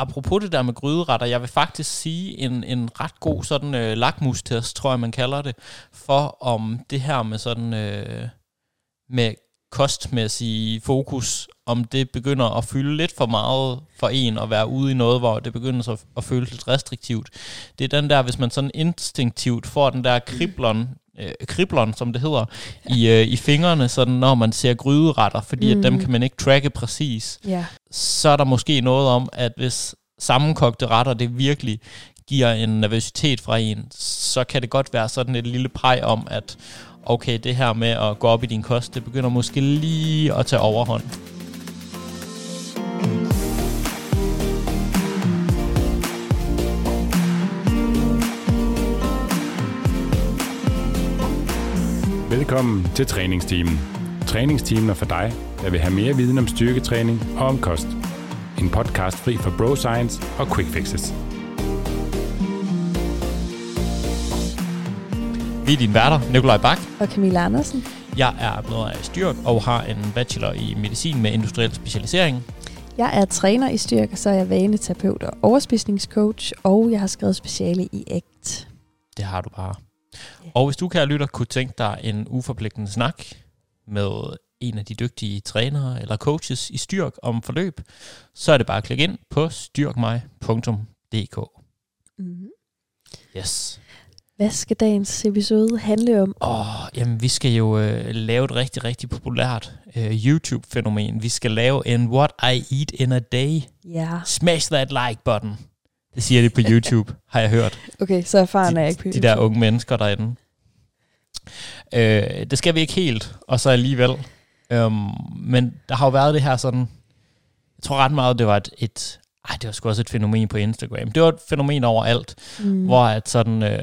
apropos det der med gryderetter, jeg vil faktisk sige en ret god sådan lakmustest, tror jeg man kalder det, for om det her med sådan med kostmæssig fokus, om det begynder at fylde lidt for meget for en at være ude i noget, hvor det begynder så at føles lidt restriktivt. Det er den der, hvis man sådan instinktivt får den der kribleren, som det hedder, i fingrene, sådan når man ser gryderetter, fordi at dem kan man ikke tracke præcis. Yeah. Så er der måske noget om, at hvis sammenkogte retter, det virkelig giver en nervøsitet fra en, så kan det godt være sådan et lille pej om, at okay, det her med at gå op i din kost, det begynder måske lige at tage overhånd. Velkommen til Træningsteamen. Træningsteamen er for dig, der vil have mere viden om styrketræning og om kost. En podcast fri for bro science og quick fixes. Vi er dine værter, Nikolaj Bak og Camilla Andersen. Jeg er blevet af Styrk og har en bachelor i medicin med industriel specialisering. Jeg er træner i Styrk, så er jeg vaneterapeut og overspisningscoach, og jeg har skrevet speciale i ægt. Det har du bare. Yeah. Og hvis du, kære lytter, kunne tænke dig en uforpligtende snak med en af de dygtige trænere eller coaches i Styrk om forløb, så er det bare at klikke ind på styrkmig.dk. Mm-hmm. Yes. Hvad skal dagens episode handle om? Jamen, vi skal jo lave et rigtig, rigtig populært YouTube-fænomen. Vi skal lave en What I Eat in a Day. Yeah. Smash that like button. Det siger det på YouTube, har jeg hørt. Okay, så erfaren er jeg ikke på YouTube. De der unge mennesker derinde. Det skal vi ikke helt, og så alligevel. Men der har jo været det her sådan... Jeg tror ret meget, det var det var sgu også et fænomen på Instagram. Det var et fænomen overalt, hvor at sådan,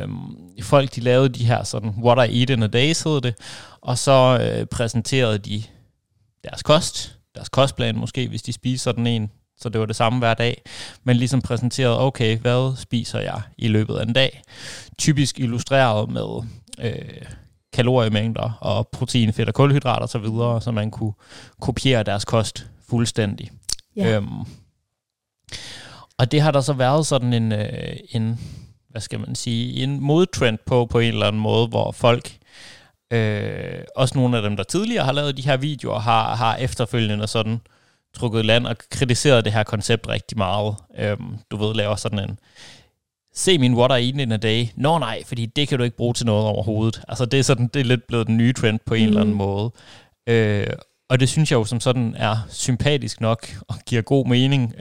folk de lavede de her sådan, What I Eat in a Day, hed det, og så præsenterede de deres kost, deres kostplan måske, hvis de spiser sådan en, så det var det samme hver dag, men ligesom præsenterede, okay, hvad spiser jeg i løbet af en dag? Typisk illustreret med kaloriemængder og protein, fedt og kulhydrater og så videre, så man kunne kopiere deres kost fuldstændig. Yeah. Og det har der så været sådan en hvad skal man sige, en modtrend på en eller anden måde, hvor folk, også nogle af dem, der tidligere har lavet de her videoer, har efterfølgende sådan trukket land og kritiseret det her koncept rigtig meget. Du ved, laver sådan en, se min What I Eat in a Day. Nå nej, fordi det kan du ikke bruge til noget overhovedet. Altså det er sådan, det er lidt blevet den nye trend på en eller anden måde. Og det synes jeg jo som sådan er sympatisk nok og giver god mening,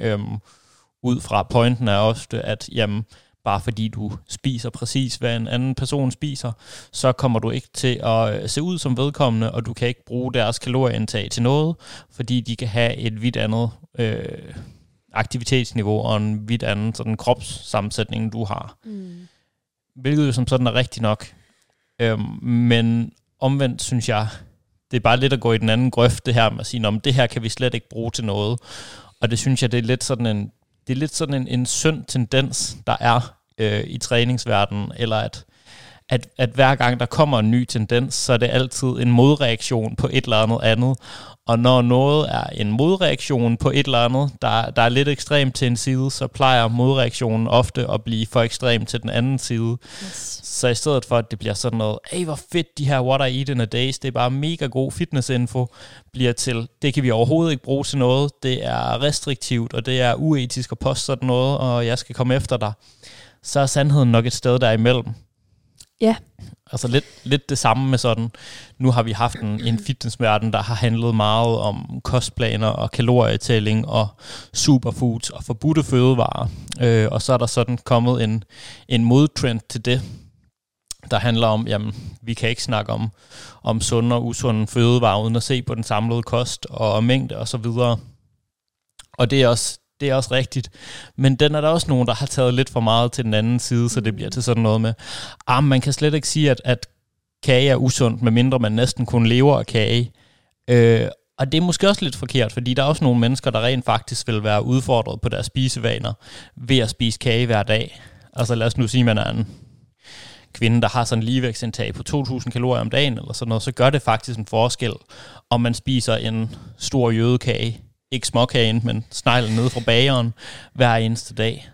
ud fra pointen er også, at jamen, bare fordi du spiser præcis, hvad en anden person spiser, så kommer du ikke til at se ud som vedkommende, og du kan ikke bruge deres kalorieindtag til noget, fordi de kan have et vidt andet aktivitetsniveau og en vidt anden sådan, kropssammensætning, du har. Mm. Hvilket jo som sådan er rigtigt nok. Men omvendt synes jeg, det er bare lidt at gå i den anden grøft, det her med at sige, om det her kan vi slet ikke bruge til noget. Og det synes jeg, det er lidt sådan en... Det er lidt sådan en synd tendens, der er i træningsverdenen, eller at hver gang der kommer en ny tendens, så er det altid en modreaktion på et eller andet. Og når noget er en modreaktion på et eller andet, der er lidt ekstrem til en side, så plejer modreaktionen ofte at blive for ekstrem til den anden side. Yes. Så i stedet for, at det bliver sådan noget, ej hvor fedt de her What I Eat in a Days, det er bare mega god fitnessinfo, bliver til, det kan vi overhovedet ikke bruge til noget, det er restriktivt, og det er uetisk at poste sådan noget, og jeg skal komme efter dig. Så er sandheden nok et sted derimellem. Ja. Yeah. Altså lidt det samme med sådan, nu har vi haft en fitnessverden, der har handlet meget om kostplaner og kalorietælling og superfoods og forbudte fødevarer. Og så er der sådan kommet en modtrend til det, der handler om, jamen, vi kan ikke snakke om sunde og usunde fødevarer, uden at se på den samlede kost og mængde og så videre. Og det er også rigtigt, men den er der også nogen, der har taget lidt for meget til den anden side, så det bliver til sådan noget med, man kan slet ikke sige, at kage er usundt, medmindre man næsten kun lever af kage. Og det er måske også lidt forkert, fordi der er også nogle mennesker, der rent faktisk vil være udfordret på deres spisevaner ved at spise kage hver dag. Altså lad os nu sige, at man er en kvinde, der har sådan en ligevægtsindtag på 2.000 kalorier om dagen, eller sådan noget, så gør det faktisk en forskel, om man spiser en stor jødekage, ikke småkagen, men sneglen nede fra bageren hver eneste dag.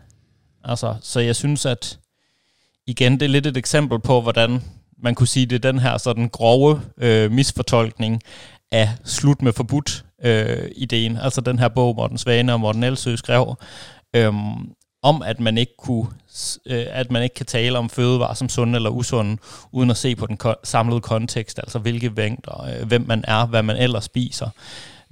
Altså, så jeg synes, at igen, det er lidt et eksempel på, hvordan man kunne sige, det er den her sådan grove misfortolkning af slut med forbudt ideen, altså den her bog, Morten Svane og Morten Elsø skrev, om at man ikke kunne, at man ikke kan tale om fødevarer som sunde eller usunde, uden at se på den samlede kontekst, altså hvilke vægter, hvem man er, hvad man ellers spiser.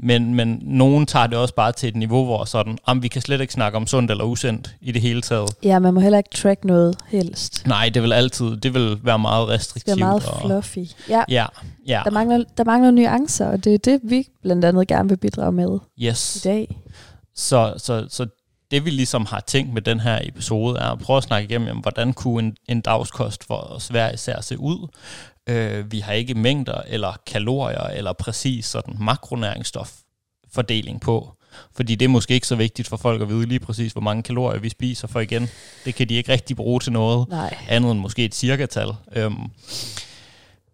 Men nogen tager det også bare til et niveau, hvor sådan, vi kan slet ikke snakke om sundt eller usundt i det hele taget. Ja, man må heller ikke track noget helst. Nej, det vil altid, det vil være meget restriktivt. Det er meget fluffy. Ja. Der mangler nuancer, og det er det, vi blandt andet gerne vil bidrage med i dag. Så det vi ligesom har tænkt med den her episode, er at prøve at snakke igennem, hvordan kunne en dagskost for os hver især se ud. Vi har ikke mængder eller kalorier eller præcis sådan makronæringsstoffordeling på. Fordi det er måske ikke så vigtigt for folk at vide lige præcis, hvor mange kalorier vi spiser. For igen, det kan de ikke rigtig bruge til noget. Nej. Andet end måske et cirkatal.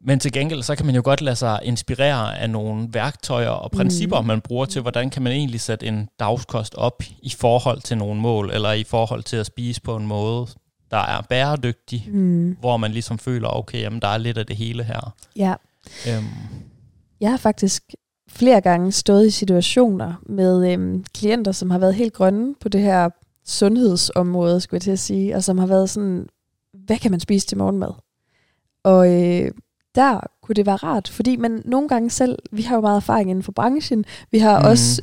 Men til gengæld, så kan man jo godt lade sig inspirere af nogle værktøjer og principper, man bruger til, hvordan kan man egentlig sætte en dagskost op i forhold til nogle mål, eller i forhold til at spise på en måde, der er bæredygtig, hvor man ligesom føler, okay, jamen, der er lidt af det hele her. Ja. Jeg har faktisk flere gange stået i situationer med klienter, som har været helt grønne på det her sundhedsområde, skulle jeg til at sige, og som har været sådan, hvad kan man spise til morgenmad? Og der kunne det være rart, fordi man nogle gange selv, vi har jo meget erfaring inden for branchen, vi har også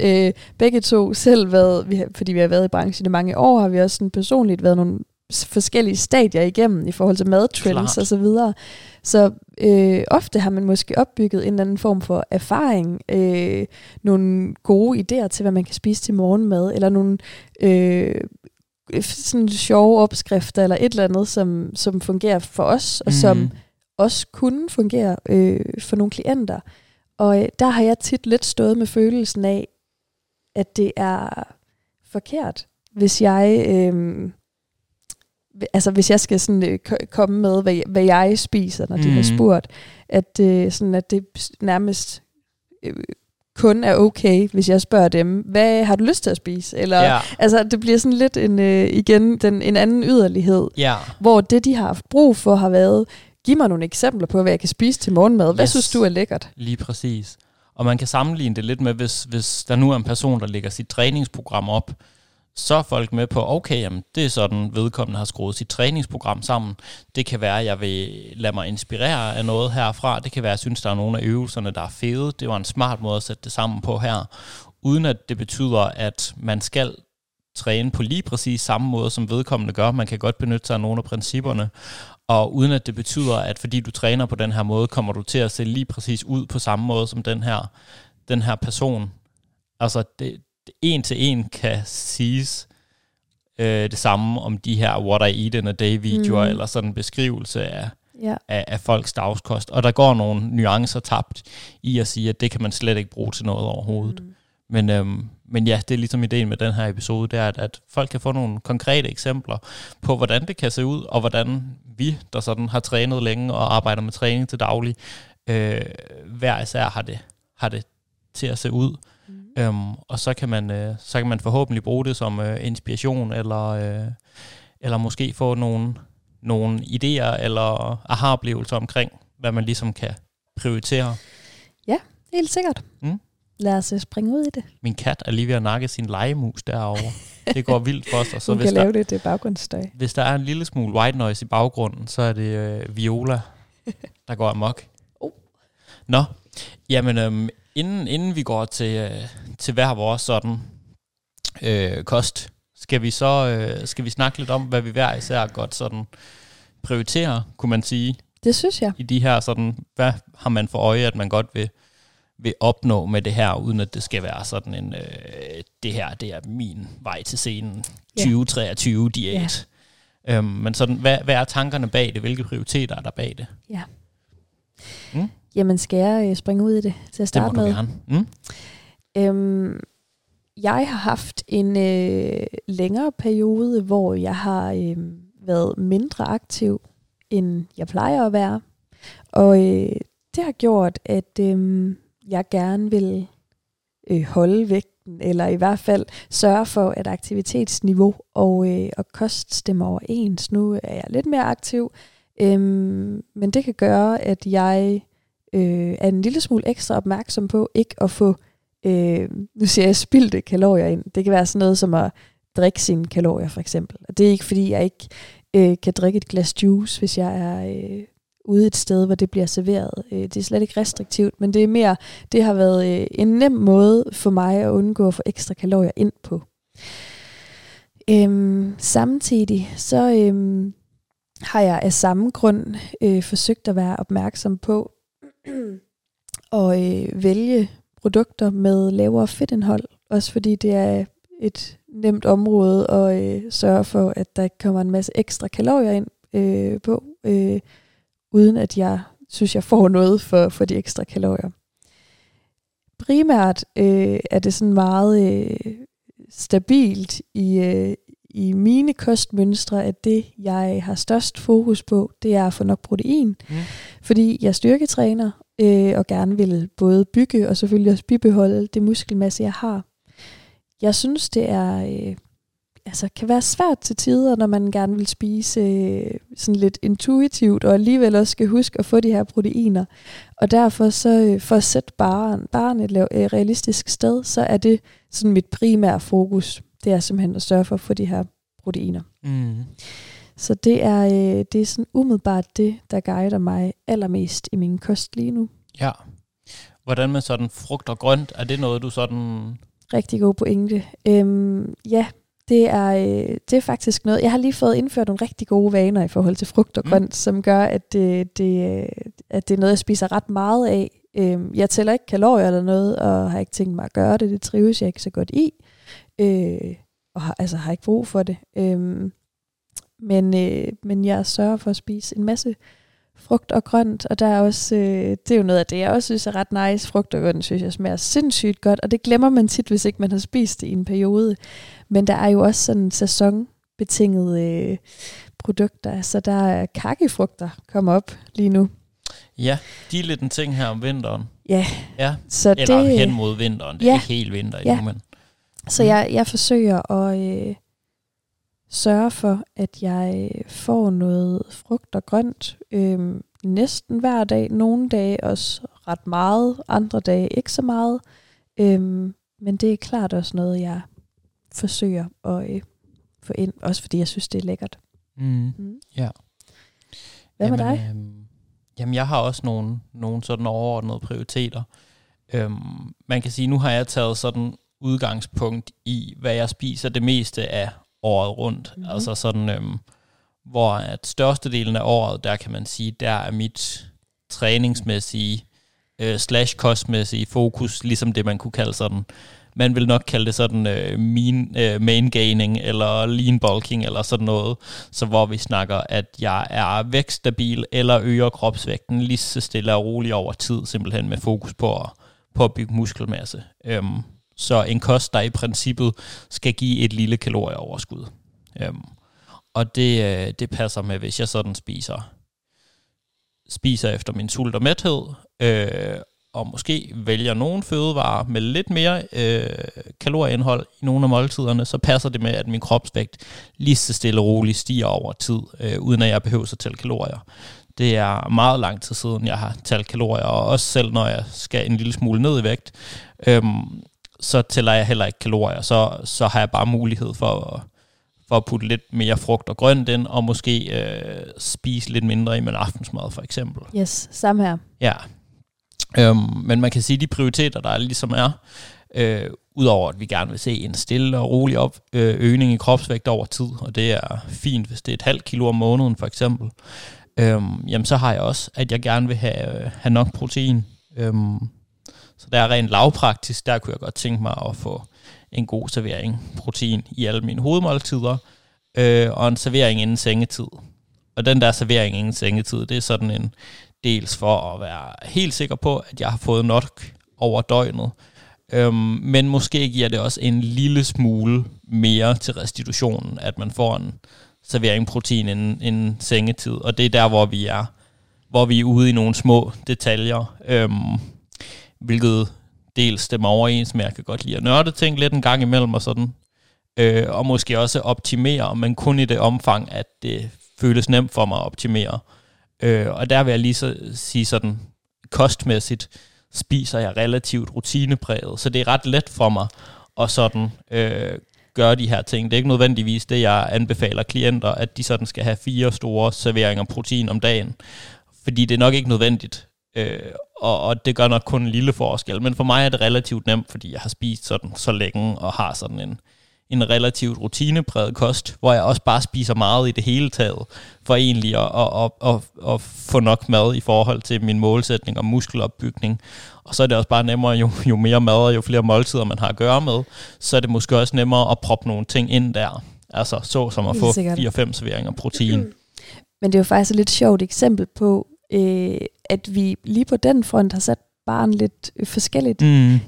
begge to selv været, fordi vi har været i branchen i mange år, har vi også sådan personligt været nogle forskellige stadier igennem i forhold til madtrends og så videre. Så ofte har man måske opbygget en eller anden form for erfaring, nogle gode idéer til, hvad man kan spise til morgenmad, eller nogle sådan sjove opskrifter, eller et eller andet, som fungerer for os, og som også kunne fungere for nogle klienter. Og der har jeg tit lidt stået med følelsen af, at det er forkert, hvis jeg... Altså hvis jeg skal sådan, komme med, hvad jeg spiser, når de har spurgt, at, sådan, at det nærmest kun er okay, hvis jeg spørger dem, hvad har du lyst til at spise? Eller, altså det bliver sådan lidt en, igen en anden yderlighed, hvor det, de har haft brug for, har været, giv mig nogle eksempler på, hvad jeg kan spise til morgenmad. Hvad synes du er lækkert? Lige præcis. Og man kan sammenligne det lidt med, hvis der nu er en person, der lægger sit træningsprogram op, så er folk med på, okay, jamen, det er sådan, vedkommende har skruet sit træningsprogram sammen. Det kan være, at jeg vil lade mig inspirere af noget herfra. Det kan være, at jeg synes, der er nogle af øvelserne, der er fede. Det var en smart måde at sætte det sammen på her. Uden at det betyder, at man skal træne på lige præcis samme måde, som vedkommende gør. Man kan godt benytte sig af nogle af principperne. Og uden at det betyder, at fordi du træner på den her måde, kommer du til at se lige præcis ud på samme måde som den her person. Altså det... En til en kan siges det samme om de her What I Eat in a Day-videoer, eller sådan en beskrivelse af folks dagskost. Og der går nogle nuancer tabt i at sige, at det kan man slet ikke bruge til noget overhovedet. Men ja, det er ligesom ideen med den her episode, det er, at folk kan få nogle konkrete eksempler på, hvordan det kan se ud, og hvordan vi, der sådan har trænet længe og arbejder med træning til daglig, hver især har det til at se ud. Og så kan man forhåbentlig bruge det som inspiration, eller måske få nogle idéer eller aha-oplevelser omkring, hvad man ligesom kan prioritere. Ja, helt sikkert. Lad os springe ud i det. Min kat er lige ved at nakke sin legemus derovre. Det går vildt for os. Og så hun kan lave det til baggrundsstøj. Hvis der er en lille smule white noise i baggrunden, så er det Viola, der går amok. Nå, jamen... Inden vi går til hver vores sådan kost, skal vi snakke lidt om, hvad vi hver især godt sådan prioriterer, kunne man sige. Det synes jeg. I de her sådan, hvad har man for øje, at man godt vil opnå med det her, uden at det skal være sådan en det her, det er min vej til scenen 2023 diæt. Ja. Men sådan, hvad er tankerne bag det? Hvilke prioriteter er der bag det? Ja. Jamen, skal jeg springe ud i det til at starte med? Det må du gerne. Jeg har haft en længere periode, hvor jeg har været mindre aktiv, end jeg plejer at være. Og det har gjort, at jeg gerne vil holde vægten, eller i hvert fald sørge for, at aktivitetsniveau og kost stemmer overens. Nu er jeg lidt mere aktiv, men det kan gøre, at jeg er en lille smule ekstra opmærksom på ikke at få, nu siger jeg, spildte kalorier ind. Det kan være sådan noget som at drikke sine kalorier, for eksempel. Og det er ikke, fordi jeg ikke kan drikke et glas juice, hvis jeg er ude et sted, hvor det bliver serveret. Det er slet ikke restriktivt, men det er mere, det har været en nem måde for mig at undgå at få ekstra kalorier ind på. Samtidig så har jeg af samme grund forsøgt at være opmærksom på og vælge produkter med lavere fedtindhold, også fordi det er et nemt område at sørge for, at der ikke kommer en masse ekstra kalorier ind på, uden at jeg synes, jeg får noget for de ekstra kalorier. Primært er det sådan meget stabilt i mine kostmønstre, at det, jeg har størst fokus på, det er at få nok protein. Mm. Fordi jeg styrketræner og gerne vil både bygge og selvfølgelig også bibeholde det muskelmasse, jeg har. Jeg synes, det er, kan være svært til tider, når man gerne vil spise sådan lidt intuitivt, og alligevel også skal huske at få de her proteiner. Og derfor så for at sætte barren et realistisk sted, så er det sådan mit primære fokus. Det er simpelthen at sørge for at få de her proteiner. Mm. Så det er sådan umiddelbart det, der guider mig allermest i min kost lige nu. Ja. Hvordan med sådan frugt og grønt? Er det noget, du sådan... Rigtig god pointe. Ja, det er faktisk noget. Jeg har lige fået indført nogle rigtig gode vaner i forhold til frugt og grønt, som gør, at det er noget, jeg spiser ret meget af. Jeg tæller ikke kalorier eller noget, og har ikke tænkt mig at gøre det. Det trives jeg ikke så godt i, og har ikke brug for det. Men jeg sørger for at spise en masse frugt og grønt, og der er også, det er jo noget af det, jeg også synes er ret nice. Frugt og grønt, synes jeg, smager sindssygt godt, og det glemmer man tit, hvis ikke man har spist det i en periode. Men der er jo også sådan sæsonbetingede produkter, så der er kakifrugter, kommer op lige nu. Ja, de er lidt en ting her om vinteren. Ja. Ja. Så eller det, hen mod vinteren, det er ikke helt vinter i nu, men... Så jeg forsøger at... sørge for, at jeg får noget frugt og grønt næsten hver dag. Nogle dage også ret meget, andre dage ikke så meget. Men det er klart også noget, jeg forsøger at få ind, også fordi jeg synes, det er lækkert. Mm. Mm. Ja. Hvad med dig? Jamen, jeg har også nogle sådan overordnede prioriteter. Man kan sige, nu har jeg taget sådan udgangspunkt i, hvad jeg spiser det meste af året rundt, altså sådan, hvor at størstedelen af året, der kan man sige, der er mit træningsmæssige / kostmæssige fokus, ligesom det man kunne kalde sådan, man vil nok kalde det sådan main gaining, eller lean bulking, eller sådan noget, så hvor vi snakker, at jeg er vækststabil, eller øger kropsvægten lige så stille og roligt over tid, simpelthen med fokus på at bygge muskelmasse. Så en kost, der i princippet skal give et lille kalorieoverskud. Og det passer med, hvis jeg sådan spiser efter min sult og mæthed, og måske vælger nogle fødevarer med lidt mere kalorieindhold i nogle af måltiderne, så passer det med, at min kropsvægt lige så stille og roligt stiger over tid, uden at jeg behøver at tælle kalorier. Det er meget lang tid siden, jeg har talt kalorier, og også selv når jeg skal en lille smule ned i vægt, så tæller jeg heller ikke kalorier, så har jeg bare mulighed for at putte lidt mere frugt og grønt ind, og måske spise lidt mindre i min aftensmad, for eksempel. Yes, samme her. Ja, men man kan sige, de prioriteter, der ligesom er, udover at vi gerne vil se en stille og rolig øgning i kropsvægt over tid, og det er fint, hvis det er et halvt kilo om måneden, for eksempel, jamen så har jeg også, at jeg gerne vil have nok protein. Så der er rent lavpraktisk, der kunne jeg godt tænke mig at få en god servering protein i alle mine hovedmåltider, og en servering inden sengetid. Og den der servering inden sengetid, det er sådan en dels for at være helt sikker på, at jeg har fået nok over døgnet, men måske giver det også en lille smule mere til restitutionen, at man får en servering protein inden sengetid, og det er der, hvor vi er ude i nogle små detaljer, hvilket dels stemmer overens med, jeg kan godt lide at nørde ting lidt en gang imellem og sådan. Og måske også optimere, men kun i det omfang, at det føles nemt for mig at optimere. Og der vil jeg lige så sige sådan, kostmæssigt spiser jeg relativt rutinepræget, så det er ret let for mig at sådan gøre de her ting. Det er ikke nødvendigvis det, jeg anbefaler klienter, at de sådan skal have 4 store serveringer protein om dagen, fordi det er nok ikke nødvendigt, og det gør nok kun en lille forskel. Men for mig er det relativt nemt, fordi jeg har spist sådan så længe og har sådan en relativt rutinepræget kost, hvor jeg også bare spiser meget i det hele taget, for egentlig at få nok mad i forhold til min målsætning om muskelopbygning. Og så er det også bare nemmere, jo mere mad og jo flere måltider man har at gøre med, så er det måske også nemmere at proppe nogle ting ind der. Altså så som at få 4-5 serveringer protein. Men det er jo faktisk et lidt sjovt eksempel på, at vi lige på den front har sat barn lidt forskelligt. Mm.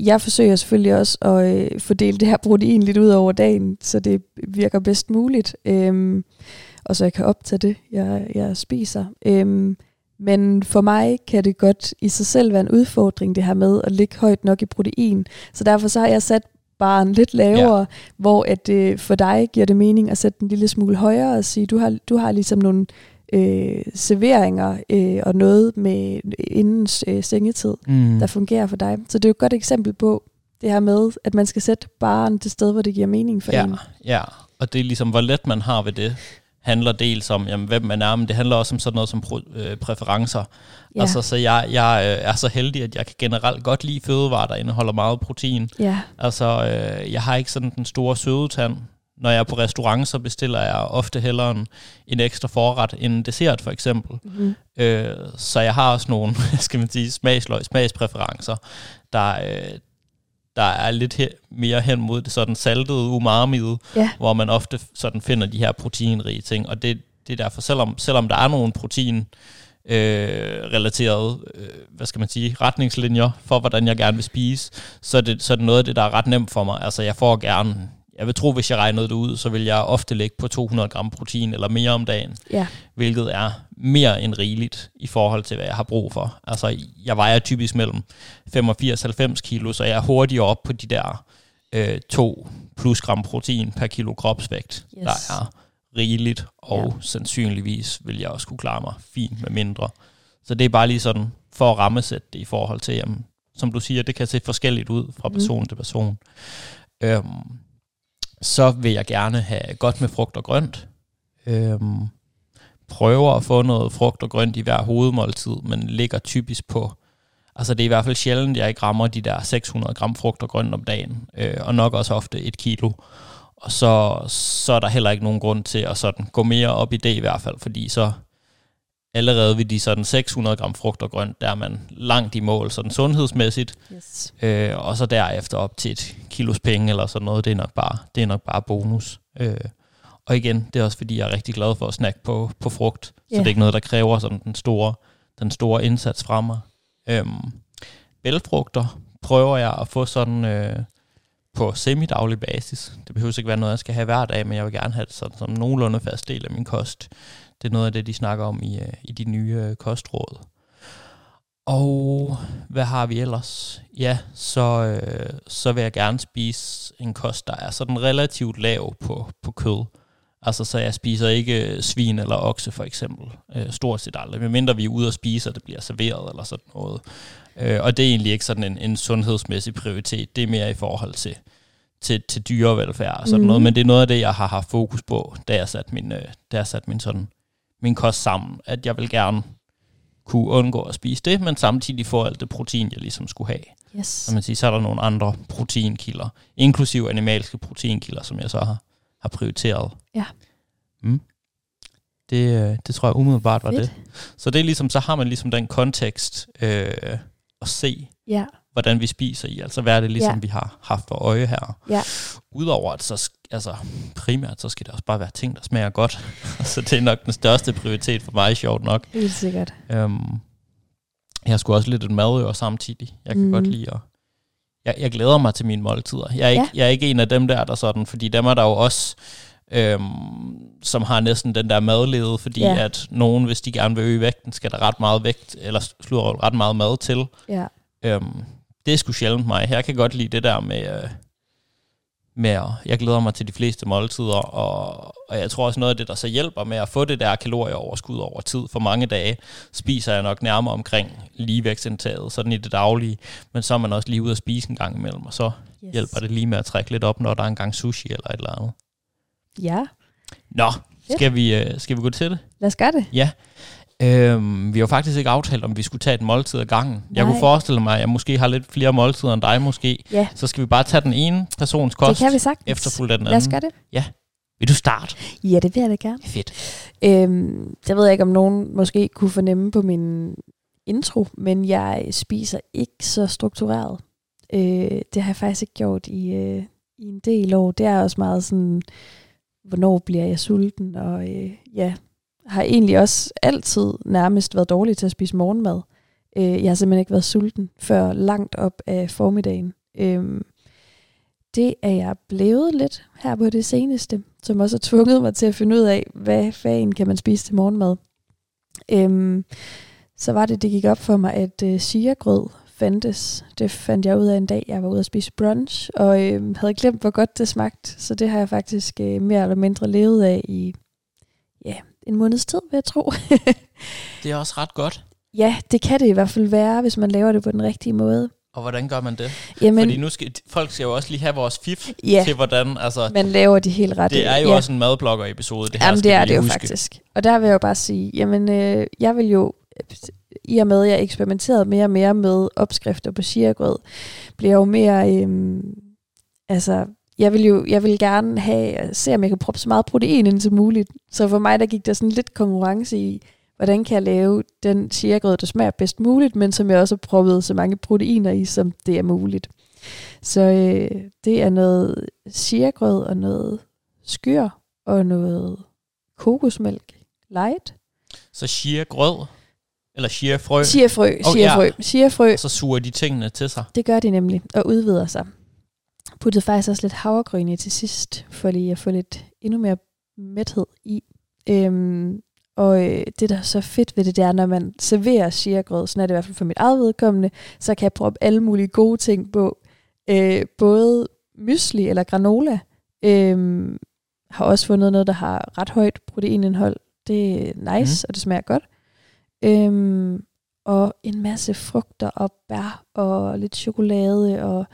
Jeg forsøger selvfølgelig også at fordele det her protein lidt ud over dagen, så det virker bedst muligt, og så jeg kan optage det, jeg spiser. Men for mig kan det godt i sig selv være en udfordring, det her med at ligge højt nok i protein. Så derfor så har jeg sat barn lidt lavere, hvor at for dig giver det mening at sætte den en lille smule højere og sige, du har ligesom nogle serveringer og noget med inden sengetid, der fungerer for dig. Så det er jo et godt eksempel på det her med, at man skal sætte barren til sted, hvor det giver mening for en. Ja, og det er ligesom, hvor let man har ved det, handler dels om, jamen, hvem man er, men det handler også om sådan noget som præferencer. Ja. Altså, så jeg er så heldig, at jeg kan generelt godt lide fødevarer, der indeholder meget protein. Ja. Altså, jeg har ikke sådan den store sødetand. Når jeg er på restaurant, så bestiller jeg ofte hellere en ekstra forret end en dessert, for eksempel. Mm-hmm. Så jeg har også nogle, skal man sige, smagspræferencer, der er lidt mere hen mod det sådan saltede umamiet, hvor man ofte sådan finder de her proteinrige ting. Og det er derfor, selvom der er nogle protein, relaterede, hvad skal man sige, retningslinjer for, hvordan jeg gerne vil spise, så er det noget af det, der er ret nemt for mig. Altså, jeg vil tro, hvis jeg regnede det ud, så vil jeg ofte lægge på 200 gram protein eller mere om dagen, hvilket er mere end rigeligt i forhold til, hvad jeg har brug for. Altså, jeg vejer typisk mellem 85-90 kilo, så jeg er hurtigere op på de der 2+ gram protein per kilo kropsvægt, der er rigeligt, og sandsynligvis vil jeg også kunne klare mig fint med mindre. Så det er bare lige sådan for at rammesætte det i forhold til, jamen, som du siger, det kan se forskelligt ud fra person til person. Så vil jeg gerne have godt med frugt og grønt. Prøver at få noget frugt og grønt i hver hovedmåltid, men ligger typisk på... Altså, det er i hvert fald sjældent, at jeg ikke rammer de der 600 gram frugt og grønt om dagen, og nok også ofte 1 kilo. Og så er der heller ikke nogen grund til at sådan gå mere op i det i hvert fald, fordi så allerede ved de sådan 600 gram frugt og grønt, der er man langt i mål sådan sundhedsmæssigt. Yes. Og så derefter op til 1 kilos penge eller sådan noget, det er nok bare bonus. Og igen, det er også fordi, jeg er rigtig glad for at snakke på frugt, så det er ikke noget, der kræver sådan den store indsats fra mig. Bælgfrugter prøver jeg at få sådan på semidaglig basis. Det behøver ikke være noget, jeg skal have hver dag, men jeg vil gerne have det sådan som nogenlunde fast del af min kost. Det er noget af det, de snakker om i de nye kostråd. Og hvad har vi ellers? Ja, så vil jeg gerne spise en kost, der er sådan relativt lav på kød. Altså, så jeg spiser ikke svin eller okse, for eksempel. Stort set aldrig. Medmindre vi er ude og spiser, det bliver serveret eller sådan noget. Og det er egentlig ikke sådan en sundhedsmæssig prioritet. Det er mere i forhold til dyrevelfærd og sådan noget, men det er noget af det, jeg har haft fokus på, da jeg satte min kost sammen, at jeg vil gerne kunne undgå at spise det, men samtidig få alt det protein, jeg ligesom skulle have. Yes. Så er der nogle andre proteinkilder, inklusiv animalske proteinkilder, som jeg så har prioriteret. Ja. Mm. Det tror jeg umiddelbart var det. Så det er ligesom, så har man ligesom den kontekst at se, hvordan vi spiser i, altså hvad er det ligesom, vi har haft for øje her. Ja. Udover at så, altså primært, så skal det også bare være ting, der smager godt. Så det er nok den største prioritet for mig, sjovt nok. Helt sikkert. Jeg skulle også lidt et madøver samtidig. Jeg kan godt lide at... Jeg glæder mig til mine måltider. Jeg er ikke en af dem der sådan, fordi dem er der jo også... som har næsten den der madlede, fordi at nogen, hvis de gerne vil øge vægten, skal der ret meget vægt, eller slutter ret meget mad til. det er sgu sjældent mig. Jeg kan godt lide det der med, jeg glæder mig til de fleste måltider, og jeg tror også noget af det, der så hjælper med at få det der kalorieoverskud over tid. For mange dage spiser jeg nok nærmere omkring ligevægtsindtaget, sådan i det daglige, men så er man også lige ude at spise en gang imellem, og så hjælper det lige med at trække lidt op, når der er en gang sushi eller et eller andet. Ja. Nå, skal vi gå til det? Lad os gøre det. Ja. Vi har jo faktisk ikke aftalt, om vi skulle tage et måltid ad gangen. Nej. Jeg kunne forestille mig, at jeg måske har lidt flere måltider end dig måske. Ja. Så skal vi bare tage den ene persons kost, efterfulgt af den anden. Lad os gøre det. Ja. Vil du starte? Ja, det vil jeg da gerne. Fedt. Jeg ved ikke, om nogen måske kunne fornemme på min intro, men jeg spiser ikke så struktureret. Det har jeg faktisk ikke gjort i en del år. Det er også meget sådan, hvornår bliver jeg sulten, og har egentlig også altid nærmest været dårlig til at spise morgenmad. Jeg har simpelthen ikke været sulten før langt op af formiddagen. Det er jeg blevet lidt her på det seneste, som også har tvunget mig til at finde ud af, hvad fanden kan man spise til morgenmad. Så var det gik op for mig, at chiagrød fandtes. Det fandt jeg ud af en dag, jeg var ude at spise brunch, og havde glemt, hvor godt det smagte. Så det har jeg faktisk mere eller mindre levet af i en måneds tid, vil jeg tro. Det er også ret godt. Ja, det kan det i hvert fald være, hvis man laver det på den rigtige måde. Og hvordan gør man det? Jamen, fordi nu skal folk jo også lige have vores fif til, hvordan man laver de helt rette. Det er jo også en madblogger-episode, det her. Jamen, det er det jo huske. Faktisk. Og der vil jeg jo bare sige, jeg vil jo, i og med at jeg eksperimenterede mere og mere med opskrifter på chiagrød, bliver jo mere, Jeg vil gerne se, om jeg kan proppe så meget protein ind som muligt. Så for mig, der gik der sådan lidt konkurrence i, hvordan kan jeg lave den chiagrød, der smager bedst muligt, men som jeg også har proppet så mange proteiner i, som det er muligt. Så det er noget chiagrød og noget skyr og noget kokosmælk light. Så chiagrød? Eller chiafrø? Chiafrø. Så suger de tingene til sig? Det gør de nemlig, og udvider sig. Puttede faktisk også lidt havregryn i til sidst, for lige at få lidt endnu mere mæthed i. Det, der er så fedt ved det, der, når man serverer chiagrød, sådan er det i hvert fald for mit eget vedkommende, så kan jeg proppe alle mulige gode ting på. Både mysli eller granola. Har også fundet noget, der har ret højt proteinindhold. Det er nice, og det smager godt. Og en masse frugter og bær, og lidt chokolade, og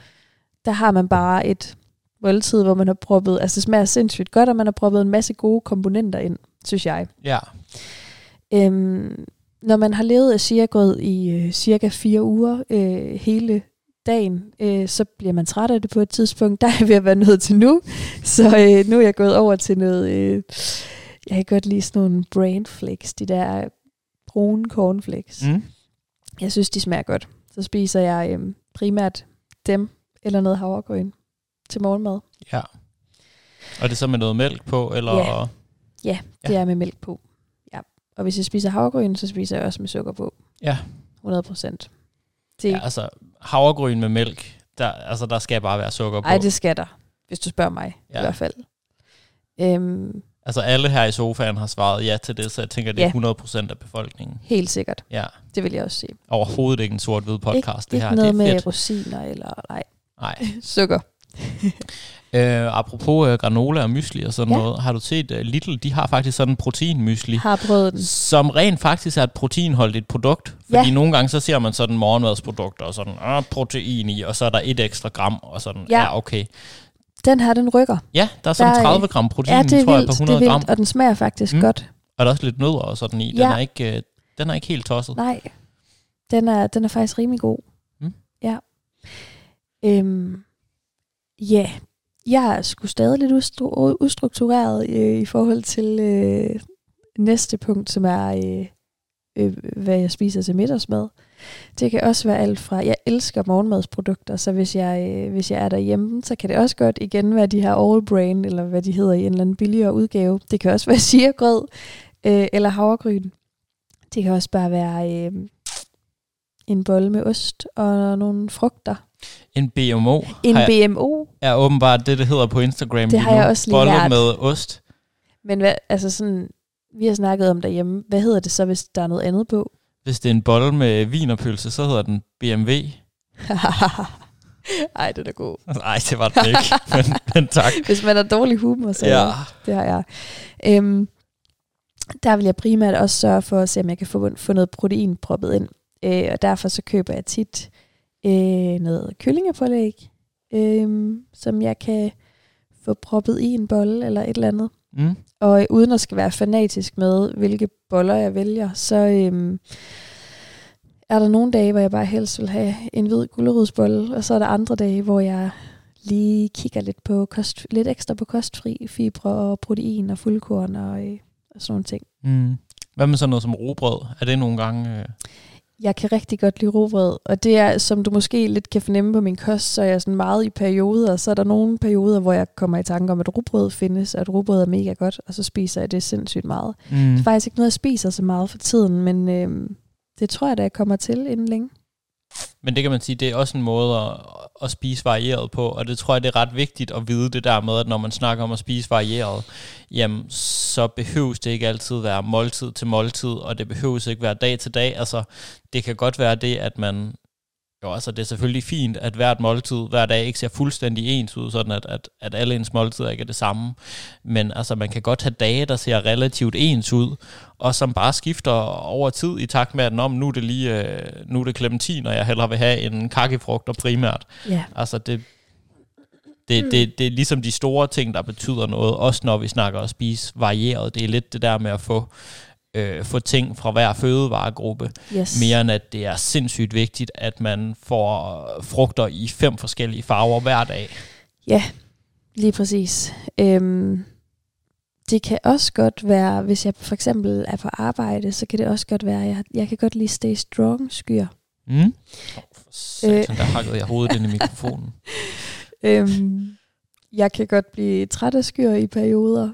der har man bare et måltid, hvor man har proppet, det smager sindssygt godt, og man har proppet en masse gode komponenter ind, synes jeg. Ja. Når man har levet af chiagrød i cirka 4 uger hele dagen, så bliver man træt af det på et tidspunkt. Der er jeg ved at være nødt til nu. Så nu er jeg gået over til noget, jeg kan godt lide sådan nogle bran flakes, de der brune cornflakes. Mm. Jeg synes, de smager godt. Så spiser jeg primært dem, eller noget havregryn til morgenmad. Ja. Og det er så med noget mælk på? Eller? Ja, det er med mælk på. Ja. Og hvis jeg spiser havregryn, så spiser jeg også med sukker på. Ja. 100%. Ja, havregryn med mælk, der skal bare være sukker på. Nej, det skal der, hvis du spørger mig i hvert fald. Alle her i sofaen har svaret ja til det, så jeg tænker, det er 100% af befolkningen. Helt sikkert. Ja. Det vil jeg også sige. Overhovedet ikke en sort-hvid podcast, det her. Ikke noget det er med rosiner eller nej. Sukker. Apropos granola og mysli og sådan noget, har du set Lidl, de har faktisk sådan en proteinmysli, som rent faktisk er et proteinholdigt produkt, fordi nogle gange så ser man sådan morgenmadsprodukter og sådan protein i, og så er der 1 ekstra gram og sådan, okay. Den her, den rykker. Ja, der er sådan 30 gram protein, tror jeg, på 100 gram. Og den smager faktisk godt. Og der er også lidt nødder og sådan i, den er ikke helt tosset. Nej, den er faktisk rimelig god. Mm. Ja. Jeg er sgu stadig lidt ustruktureret i forhold til næste punkt, som er, hvad jeg spiser til middagsmad. Det kan også være alt fra, jeg elsker morgenmadsprodukter, så hvis jeg er derhjemme, så kan det også godt igen være de her all brain, eller hvad de hedder i en eller anden billigere udgave. Det kan også være chiagrød eller havregryn. Det kan også bare være en bolle med ost og nogle frugter. En BMO. BMO er åbenbart det hedder på Instagram. Det har jeg også lige lært. Bolle med ost. Men hvad, vi har snakket om derhjemme. Hvad hedder det så, hvis der er noget andet på? Hvis det er en bolle med wienerpølse, så hedder den BMW. Ej, det er god. Nej, det var det ikke. Men tak. Hvis man har dårlig humor, så ja. Det har jeg. Der vil jeg primært også sørge for at se, om jeg kan få noget protein proppet ind. Og derfor så køber jeg tit noget kyllingepålæg, som jeg kan få proppet i en bolle eller et eller andet. Mm. Og uden at skal være fanatisk med, hvilke boller jeg vælger, så er der nogle dage, hvor jeg bare helst vil have en hvid gulerodsbolle, og så er der andre dage, hvor jeg lige kigger lidt ekstra på kostfri fibre og protein og fuldkorn og sådan nogle ting. Mm. Hvad med sådan noget som rugbrød? Er det nogle gange... Jeg kan rigtig godt lide rugbrød, og det er, som du måske lidt kan fornemme på min kost, så er jeg sådan meget i perioder, og så er der nogle perioder, hvor jeg kommer i tanke om, at rugbrød findes, og at rugbrød er mega godt, og så spiser jeg det sindssygt meget. Mm. Det er faktisk ikke noget, jeg spiser så meget for tiden, men det tror jeg da, jeg kommer til inden længe. Men det kan man sige, det er også en måde at spise varieret på, og det tror jeg, det er ret vigtigt at vide det der med, at når man snakker om at spise varieret, jamen så behøves det ikke altid være måltid til måltid, og det behøves ikke være dag til dag. Altså det kan godt være det, at man, jo altså det er selvfølgelig fint, at hvert måltid hver dag ikke ser fuldstændig ens ud, sådan at alle ens måltider ikke er det samme, men altså man kan godt have dage, der ser relativt ens ud, og som bare skifter over tid i takt med, at nu er det klementin, og jeg hellere vil have en kakkefrugt og primært. Yeah. Altså det er ligesom de store ting, der betyder noget, også når vi snakker at spise varieret. Det er lidt det der med at få ting fra hver fødevaregruppe, yes. Mere end at det er sindssygt vigtigt, at man får frugter i 5 forskellige farver hver dag. Ja, lige præcis. Det kan også godt være, hvis jeg for eksempel er på arbejde, så kan det også godt være, at jeg kan godt lide Stay Strong skyer. Mm. Der hakkede jeg hovedet ind i mikrofonen. Jeg kan godt blive træt af skyer i perioder,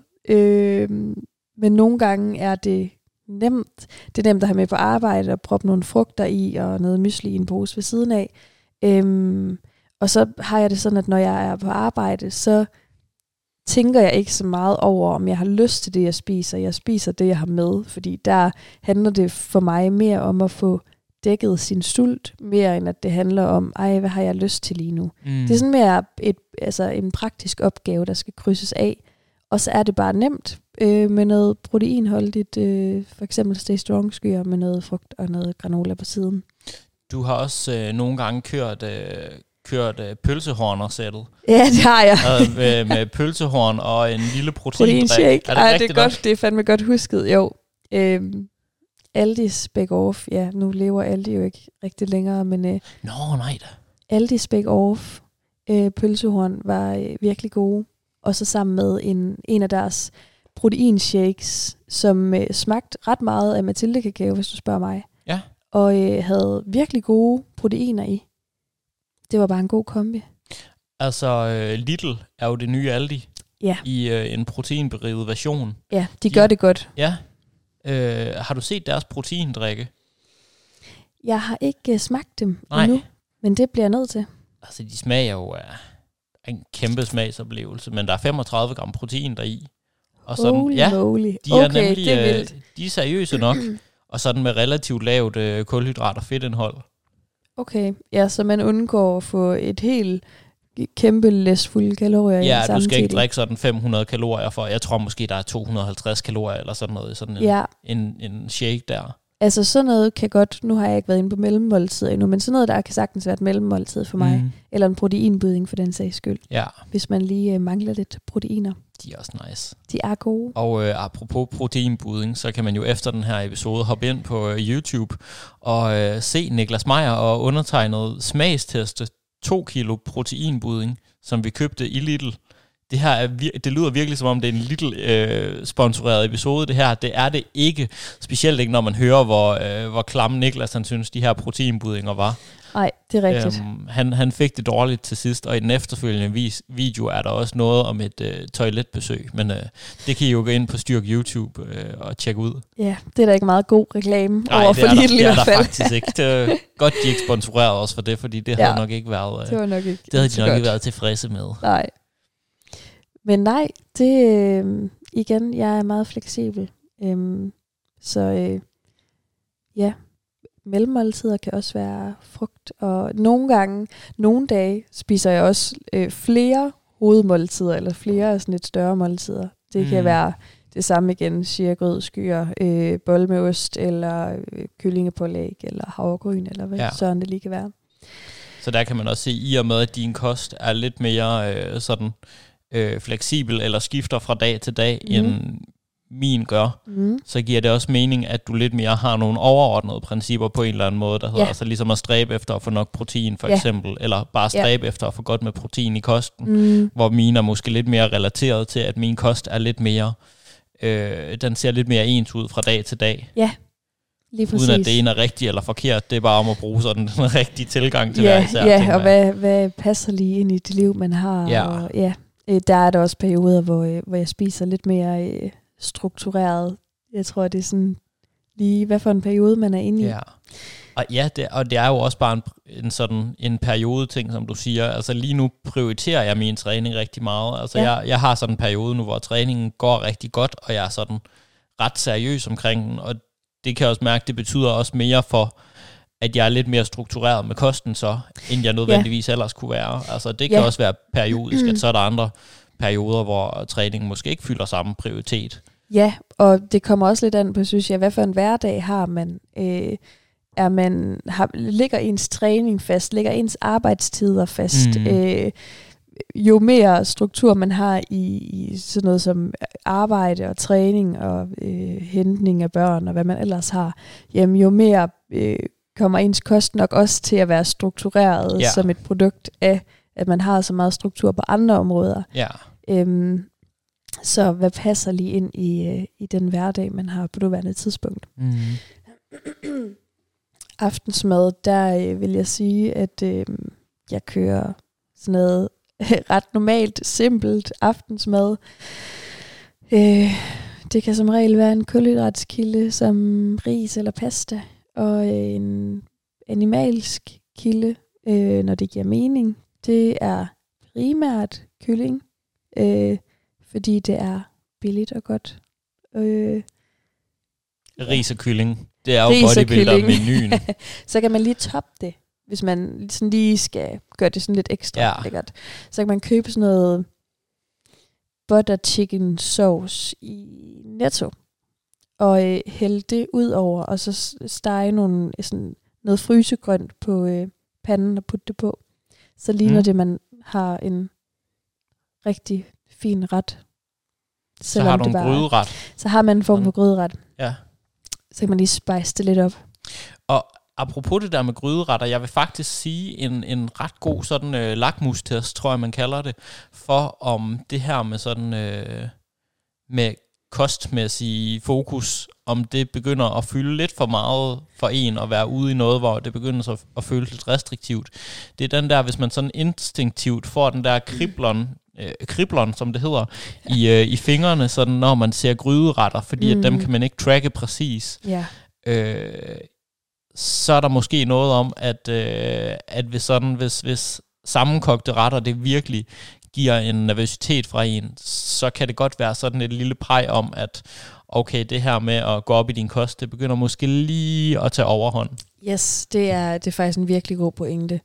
men nogle gange er det nemt. Det er nemt at have med på arbejde og proppe nogle frugter i og noget mysli i en pose ved siden af. Og så har jeg det sådan, at når jeg er på arbejde, så tænker jeg ikke så meget over, om jeg har lyst til det, jeg spiser. Jeg spiser det, jeg har med, fordi der handler det for mig mere om at få dækket sin sult, mere end at det handler om, hvad har jeg lyst til lige nu. Mm. Det er sådan mere en praktisk opgave, der skal krydses af. Og så er det bare nemt med noget proteinholdigt, for eksempel Stay Strong skyer med noget frugt og noget granola på siden. Du har også nogle gange kørt pølsehorner-sættet. Ja, det har jeg. Med pølsehorn og en lille proteindrik. Ej, det er godt. Det er fandme godt husket, jo. Aldis Bake Off. Ja, nu lever Aldi jo ikke rigtig længere, men... Nå, nej da. Aldis Bake Off pølsehorn var virkelig gode. Og så sammen med en af deres proteinshakes, som smagte ret meget af Mathilde-kakao, hvis du spørger mig. Ja. Og havde virkelig gode proteiner i. Det var bare en god kombi. Altså, Lidl er jo det nye Aldi. Ja. I en proteinberiget version. Ja, de gør det godt. Ja. Har du set deres proteindrikke? Jeg har ikke smagt dem endnu, men det bliver jeg nødt til. Altså, de smager jo af en kæmpe smagsoplevelse, men der er 35 gram protein deri. Og sådan, holy moly. De er nemlig, det er vildt. De er seriøse nok, og sådan med relativt lavt kulhydrat- og fedtindhold. Okay, ja, så man undgår at få et helt kæmpe læs fulde kalorier i samtidig. Ja, du skal ikke drikke sådan 500 kalorier for, jeg tror måske, der er 250 kalorier eller sådan noget, sådan en shake der. Altså sådan noget kan godt, nu har jeg ikke været inde på mellemmåltid endnu, men sådan noget, der kan sagtens være et mellemmåltid for mig, eller en proteinbudding for den sags skyld, hvis man lige mangler lidt proteiner. De er også nice. De er gode. Og apropos proteinbudding, så kan man jo efter den her episode hoppe ind på YouTube og se Niklas Meyer og undertegnet smagsteste 2 kilo proteinbudding, som vi købte i Lidl. Det her det lyder virkelig som om, det er en Lidl-sponsoreret episode, det her. Det er det ikke. Specielt ikke, når man hører, hvor klamme Niklas, han synes, de her proteinbuddinger var. Nej, det er rigtigt. Han fik det dårligt til sidst, og i den efterfølgende video er der også noget om et toiletbesøg. Men det kan I jo gå ind på Styrk YouTube og tjekke ud. Ja, det er da ikke meget god reklame. Nej, over for Lidl i hvert fald. Det er der faktisk ikke. Det er godt, de ikke sponsorerede os for det, fordi det havde nok ikke været... det var nok ikke. Det havde de nok ikke været tilfredse med. Nej. Men nej, det igen, jeg er meget fleksibel. Så ja, mellemmåltider kan også være frugt, og nogle dage spiser jeg også flere hovedmåltider, eller flere sådan lidt større måltider. Det kan være det samme igen, chiagrød, skyer, bolle med ost, eller kyllingepålæg, eller havregryn, eller hvad sådan det lige kan være. Så der kan man også se, i og med, at din kost er lidt mere fleksibel, eller skifter fra dag til dag, end min gør, så giver det også mening, at du lidt mere har nogle overordnede principper på en eller anden måde, der hedder altså ligesom at stræbe efter at få nok protein, for eksempel, eller bare stræbe efter at få godt med protein i kosten, hvor mine er måske lidt mere relateret til, at min kost er lidt mere, den ser lidt mere ens ud fra dag til dag. Ja, lige præcis. Uden at det ene er rigtigt eller forkert, det er bare om at bruge sådan den rigtige tilgang til hver især. Ja, og hvad passer lige ind i det liv, man har? Ja. Og, der er der også perioder, hvor jeg spiser lidt mere... struktureret. Jeg tror, det er sådan lige, hvad for en periode man er inde i. Ja. Og det er jo også bare en sådan en periode ting, som du siger. Altså lige nu prioriterer jeg min træning rigtig meget. Altså jeg har sådan en periode nu, hvor træningen går rigtig godt, og jeg er sådan ret seriøs omkring den, og det kan jeg også mærke, det betyder også mere for, at jeg er lidt mere struktureret med kosten så, end jeg nødvendigvis ellers kunne være. Altså det kan også være periodisk, at så er der andre perioder, hvor træningen måske ikke fylder samme prioritet. Ja, og det kommer også lidt an på, synes jeg, hvad for en hverdag har man. Ligger ens træning fast? Ligger ens arbejdstider fast? Jo mere struktur man har i sådan noget som arbejde og træning og hentning af børn og hvad man ellers har, jamen jo mere kommer ens kost nok også til at være struktureret som et produkt af, at man har så meget struktur på andre områder. Ja. Så hvad passer lige ind i den hverdag, man har på nuværende tidspunkt? Mm-hmm. Aftensmad, der vil jeg sige, at jeg kører sådan noget ret normalt, simpelt aftensmad. Det kan som regel være en kulhydratskilde som ris eller pasta, og en animalsk kilde, når det giver mening. Det er primært kylling, fordi det er billigt og godt. Ris og kylling, det er jo bodybuilder-menuen. Så kan man lige toppe det, hvis man sådan lige skal gøre det sådan lidt ekstra lækkert. Så kan man købe sådan noget butter chicken sauce i Netto, og hælde det ud over, og så stege noget frysegrønt på panden og putte det på. Så ligner det, man har en rigtig fin ret. Så har du en gryderet. Så har man en form for gryderet. Ja. Så kan man lige spice det lidt op. Og apropos det der med gryderetter, jeg vil faktisk sige en ret god sådan lakmustest, tror jeg man kalder det, for om det her med sådan med kostmæssig fokus, om det begynder at fylde lidt for meget for en at være ude i noget, hvor det begynder at føles lidt restriktivt. Det er den der, hvis man sådan instinktivt får den der kriblon som det hedder, i fingrene, sådan når man ser gryderetter, fordi at dem kan man ikke tracke præcis. Yeah. Så er der måske noget om, at hvis sammenkogte retter, det virkelig giver en nervøsitet fra en, så kan det godt være sådan et lille præg om, at okay, det her med at gå op i din kost, det begynder måske lige at tage overhånd. Yes, det er faktisk en virkelig god pointe.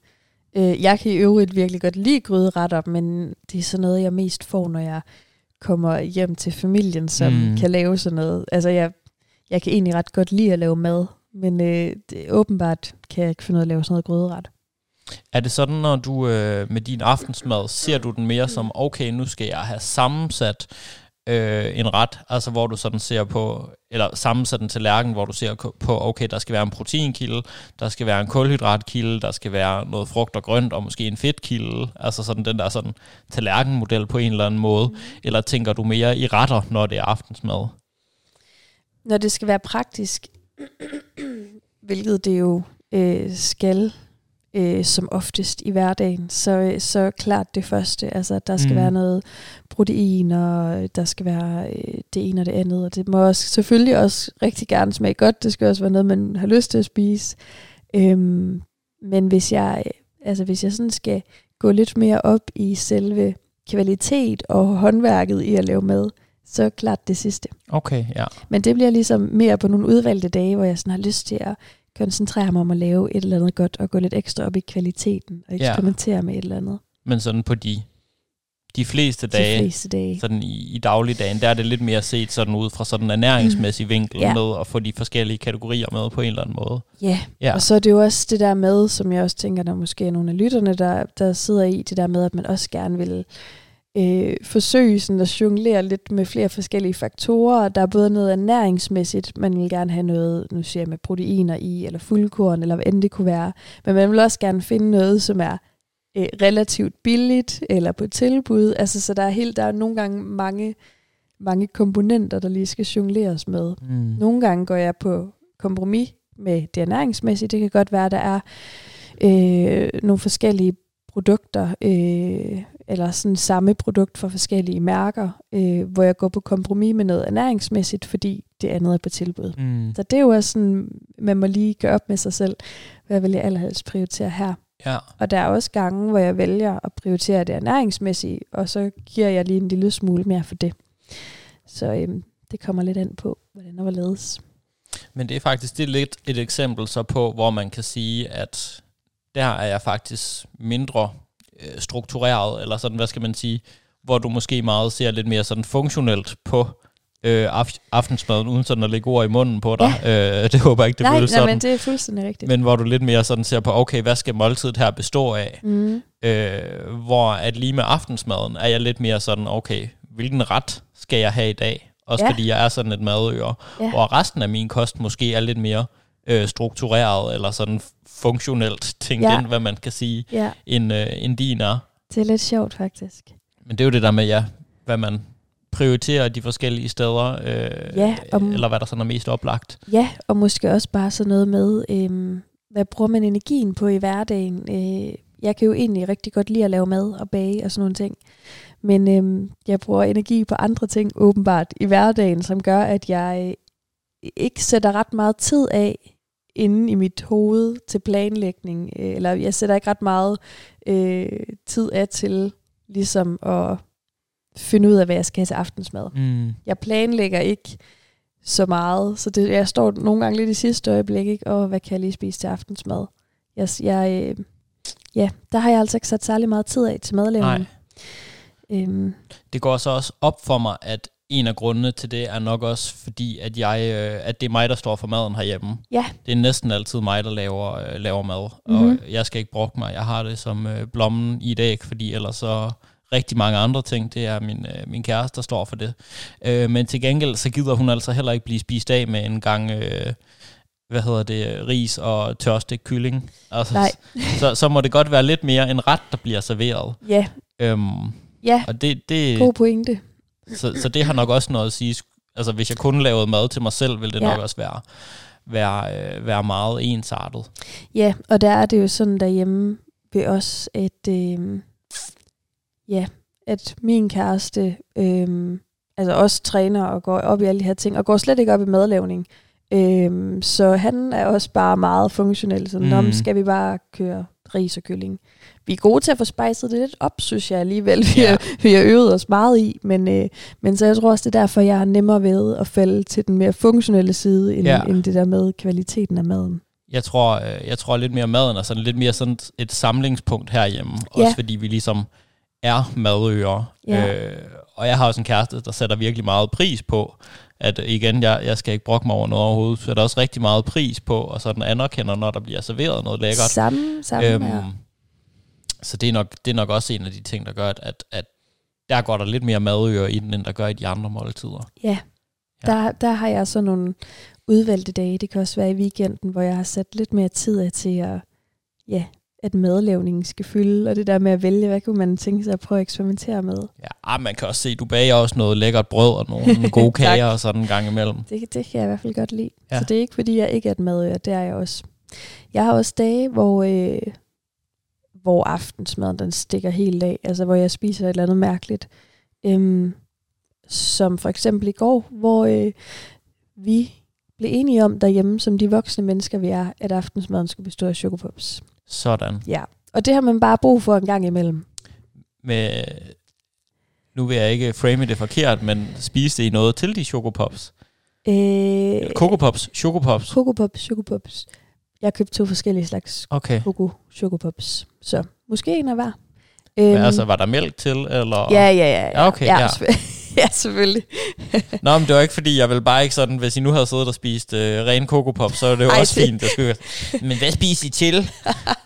Jeg kan i øvrigt virkelig godt lide gryderetter, men det er sådan noget, jeg mest får, når jeg kommer hjem til familien, som kan lave sådan noget. Altså, jeg kan egentlig ret godt lide at lave mad, men åbenbart kan jeg ikke finde ud af at lave sådan noget gryderet. Er det sådan, når du med din aftensmad, ser du den mere som, okay, nu skal jeg have sammensat en ret, altså hvor du sådan ser på, eller sammensat en tallerken, hvor du ser på, okay, der skal være en proteinkilde, der skal være en kulhydratkilde, der skal være noget frugt og grønt, og måske en fedtkilde, altså sådan den der sådan tallerkenmodel på en eller anden måde, eller tænker du mere i retter, når det er aftensmad? Når det skal være praktisk, hvilket det jo skal, som oftest i hverdagen, så klart det første, altså at der skal være noget protein, og der skal være det ene og det andet, og det må også, selvfølgelig også rigtig gerne smage godt, det skal også være noget, man har lyst til at spise, men hvis jeg sådan skal gå lidt mere op i selve kvalitet og håndværket i at lave mad, så klart det sidste. Okay, ja. Men det bliver ligesom mere på nogle udvalgte dage, hvor jeg sådan har lyst til at koncentrere mig om at lave et eller andet godt, og gå lidt ekstra op i kvaliteten, og eksperimentere med et eller andet. Men sådan på de fleste dage. Sådan i dagligdagen, der er det lidt mere set sådan ud fra sådan en ernæringsmæssig vinkel med at få de forskellige kategorier med på en eller anden måde. Ja, og så er det jo også det der med, som jeg også tænker, der måske er nogle af lytterne, der sidder i det der med, at man også gerne vil forsøge sådan at jonglere lidt med flere forskellige faktorer. Der er både noget ernæringsmæssigt, man vil gerne have noget, nu siger jeg med proteiner i, eller fuldkorn, eller hvad end det kunne være. Men man vil også gerne finde noget, som er relativt billigt eller på tilbud, altså så der er nogle gange mange komponenter, der lige skal jongleres med. Nogle gange går jeg på kompromis med det ernæringsmæssige. Det kan godt være, der er nogle forskellige produkter eller sådan samme produkt fra forskellige mærker, hvor jeg går på kompromis med noget ernæringsmæssigt, fordi det andet er på tilbud. Så det er jo også sådan, man må lige gøre op med sig selv, hvad vil jeg allerhelst prioritere her. Ja. Og der er også gange, hvor jeg vælger at prioritere det ernæringsmæssige, og så giver jeg lige en lille smule mere for det. Så det kommer lidt an på, hvordan og hvorledes. Men det er faktisk lidt et eksempel så på, hvor man kan sige, at der er jeg faktisk mindre struktureret, eller sådan, hvad skal man sige, hvor du måske meget ser lidt mere sådan funktionelt på aftensmaden, uden sådan at lægge ord i munden på dig. Ja. Det håber jeg ikke, det bliver sådan. Nej, men det er fuldstændig rigtigt. Men hvor du lidt mere sådan ser på, okay, hvad skal måltidet her bestå af? Hvor at lige med aftensmaden er jeg lidt mere sådan, okay, hvilken ret skal jeg have i dag? Også fordi jeg er sådan et madøger. Hvor resten af min kost måske er lidt mere struktureret, eller sådan funktionelt tænkt ind, hvad man kan sige, end din er. Det er lidt sjovt, faktisk. Men det er jo det der med, hvad man prioriterer de forskellige steder, eller hvad der sådan er mest oplagt. Ja, og måske også bare sådan noget med, hvad bruger man energien på i hverdagen? Jeg kan jo egentlig rigtig godt lide at lave mad og bage og sådan nogle ting, men jeg bruger energi på andre ting åbenbart i hverdagen, som gør, at jeg ikke sætter ret meget tid af inde i mit hoved til planlægning, eller jeg sætter ikke ret meget tid af til ligesom at finde ud af, hvad jeg skal have til aftensmad. Jeg planlægger ikke så meget, så det, jeg står nogle gange lidt i sidste øjeblik, ikke? Og hvad kan jeg lige spise til aftensmad? Der har jeg altså ikke sat særlig meget tid af til madlavning. Det går så også op for mig, at en af grundene til det er nok også fordi, at at det er mig, der står for maden herhjemme. Ja. Det er næsten altid mig, der laver mad, og jeg skal ikke brokke mig. Jeg har det som blommen i et æg, fordi ellers så rigtig mange andre ting. Det er min kæreste, der står for det. Men til gengæld, så gider hun altså heller ikke blive spist af med en gang, ris og tørstegt kylling. Altså, nej. Så må det godt være lidt mere en ret, der bliver serveret. Ja. Og det, god pointe. Så det har nok også noget at sige. Altså, hvis jeg kun lavede mad til mig selv, ville det nok også være meget ensartet. Ja, og der er det jo sådan derhjemme ved os, at at min kæreste altså også træner og går op i alle de her ting, og går slet ikke op i madlavning. Så han er også bare meget funktionel. Så nå, skal vi bare køre ris og kylling? Vi er gode til at få spejset det lidt op, synes jeg alligevel. Vi har øvet os meget i, men så jeg tror også, det er derfor, jeg er nemmere ved at falde til den mere funktionelle side, end det der med kvaliteten af maden. Jeg tror lidt mere maden er sådan lidt mere sådan et samlingspunkt herhjemme, også fordi vi ligesom er madøger. Og jeg har også en kæreste, der sætter virkelig meget pris på, at igen, jeg skal ikke brokke mig over noget overhovedet, så er der også rigtig meget pris på, og sådan anerkender, når der bliver serveret noget lækkert. Samme så det er nok også en af de ting, der gør, at der går der lidt mere madøger i den, end der gør i de andre måltider. Ja, der har jeg så nogle udvalgte dage, det kan også være i weekenden, hvor jeg har sat lidt mere tid af til at madlavningen skal fylde, og det der med at vælge, hvad kunne man tænke sig at prøve at eksperimentere med? Ja, man kan også se, du bager også noget lækkert brød og nogle gode kager og sådan en gang imellem. Det kan jeg i hvert fald godt lide. Ja. Så det er ikke, fordi jeg ikke er et madøger, det er jeg også. Jeg har også dage, hvor aftensmaden den stikker helt af, altså hvor jeg spiser et eller andet mærkeligt. Som for eksempel i går, hvor vi blev enige om derhjemme, som de voksne mennesker vi er, at aftensmaden skulle bestå af Coco Pops. Sådan. Ja, og det har man bare brug for en gang imellem. Men nu vil jeg ikke frame det forkert, men spiste I noget til de Coco Pops? Coco Pops, Coco Pops. Jeg købte 2 forskellige slags Coco Pops. Så måske en af hver. Men altså, var der mælk til? Eller? Ja. Okay, ja. Ja, selvfølgelig. Nå, men det var ikke, fordi jeg ville bare ikke sådan, hvis I nu havde siddet og spist ren Coco Pops, så er det jo også fint. Men hvad spiser I til?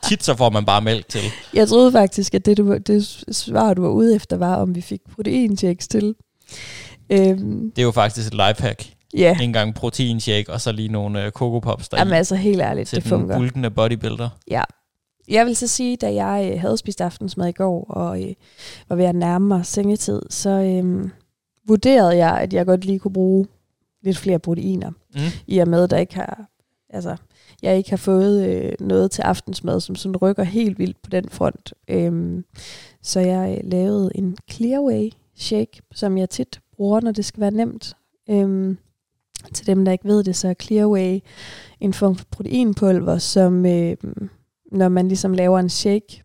Tit så får man bare mælk til. Jeg troede faktisk, at det svar, du var ude efter, var, om vi fik proteinshakes til. Det er jo faktisk et lifehack. Yeah. En gang proteinshake, og så lige nogle Coco Pops der. Jamen altså, helt ærligt, det fungerer. Til den bultende bodybuilder. Ja. Jeg vil så sige, da jeg havde spist aftensmad i går, og var ved at nærme mig sengetid, så... vurderede jeg, at jeg godt lige kunne bruge lidt flere proteiner, i og med, at jeg ikke har fået noget til aftensmad, som sådan rykker helt vildt på den front. Så jeg lavede en Clearway shake, som jeg tit bruger, når det skal være nemt. Til dem, der ikke ved det, så er Clearway en form for proteinpulver, som når man ligesom laver en shake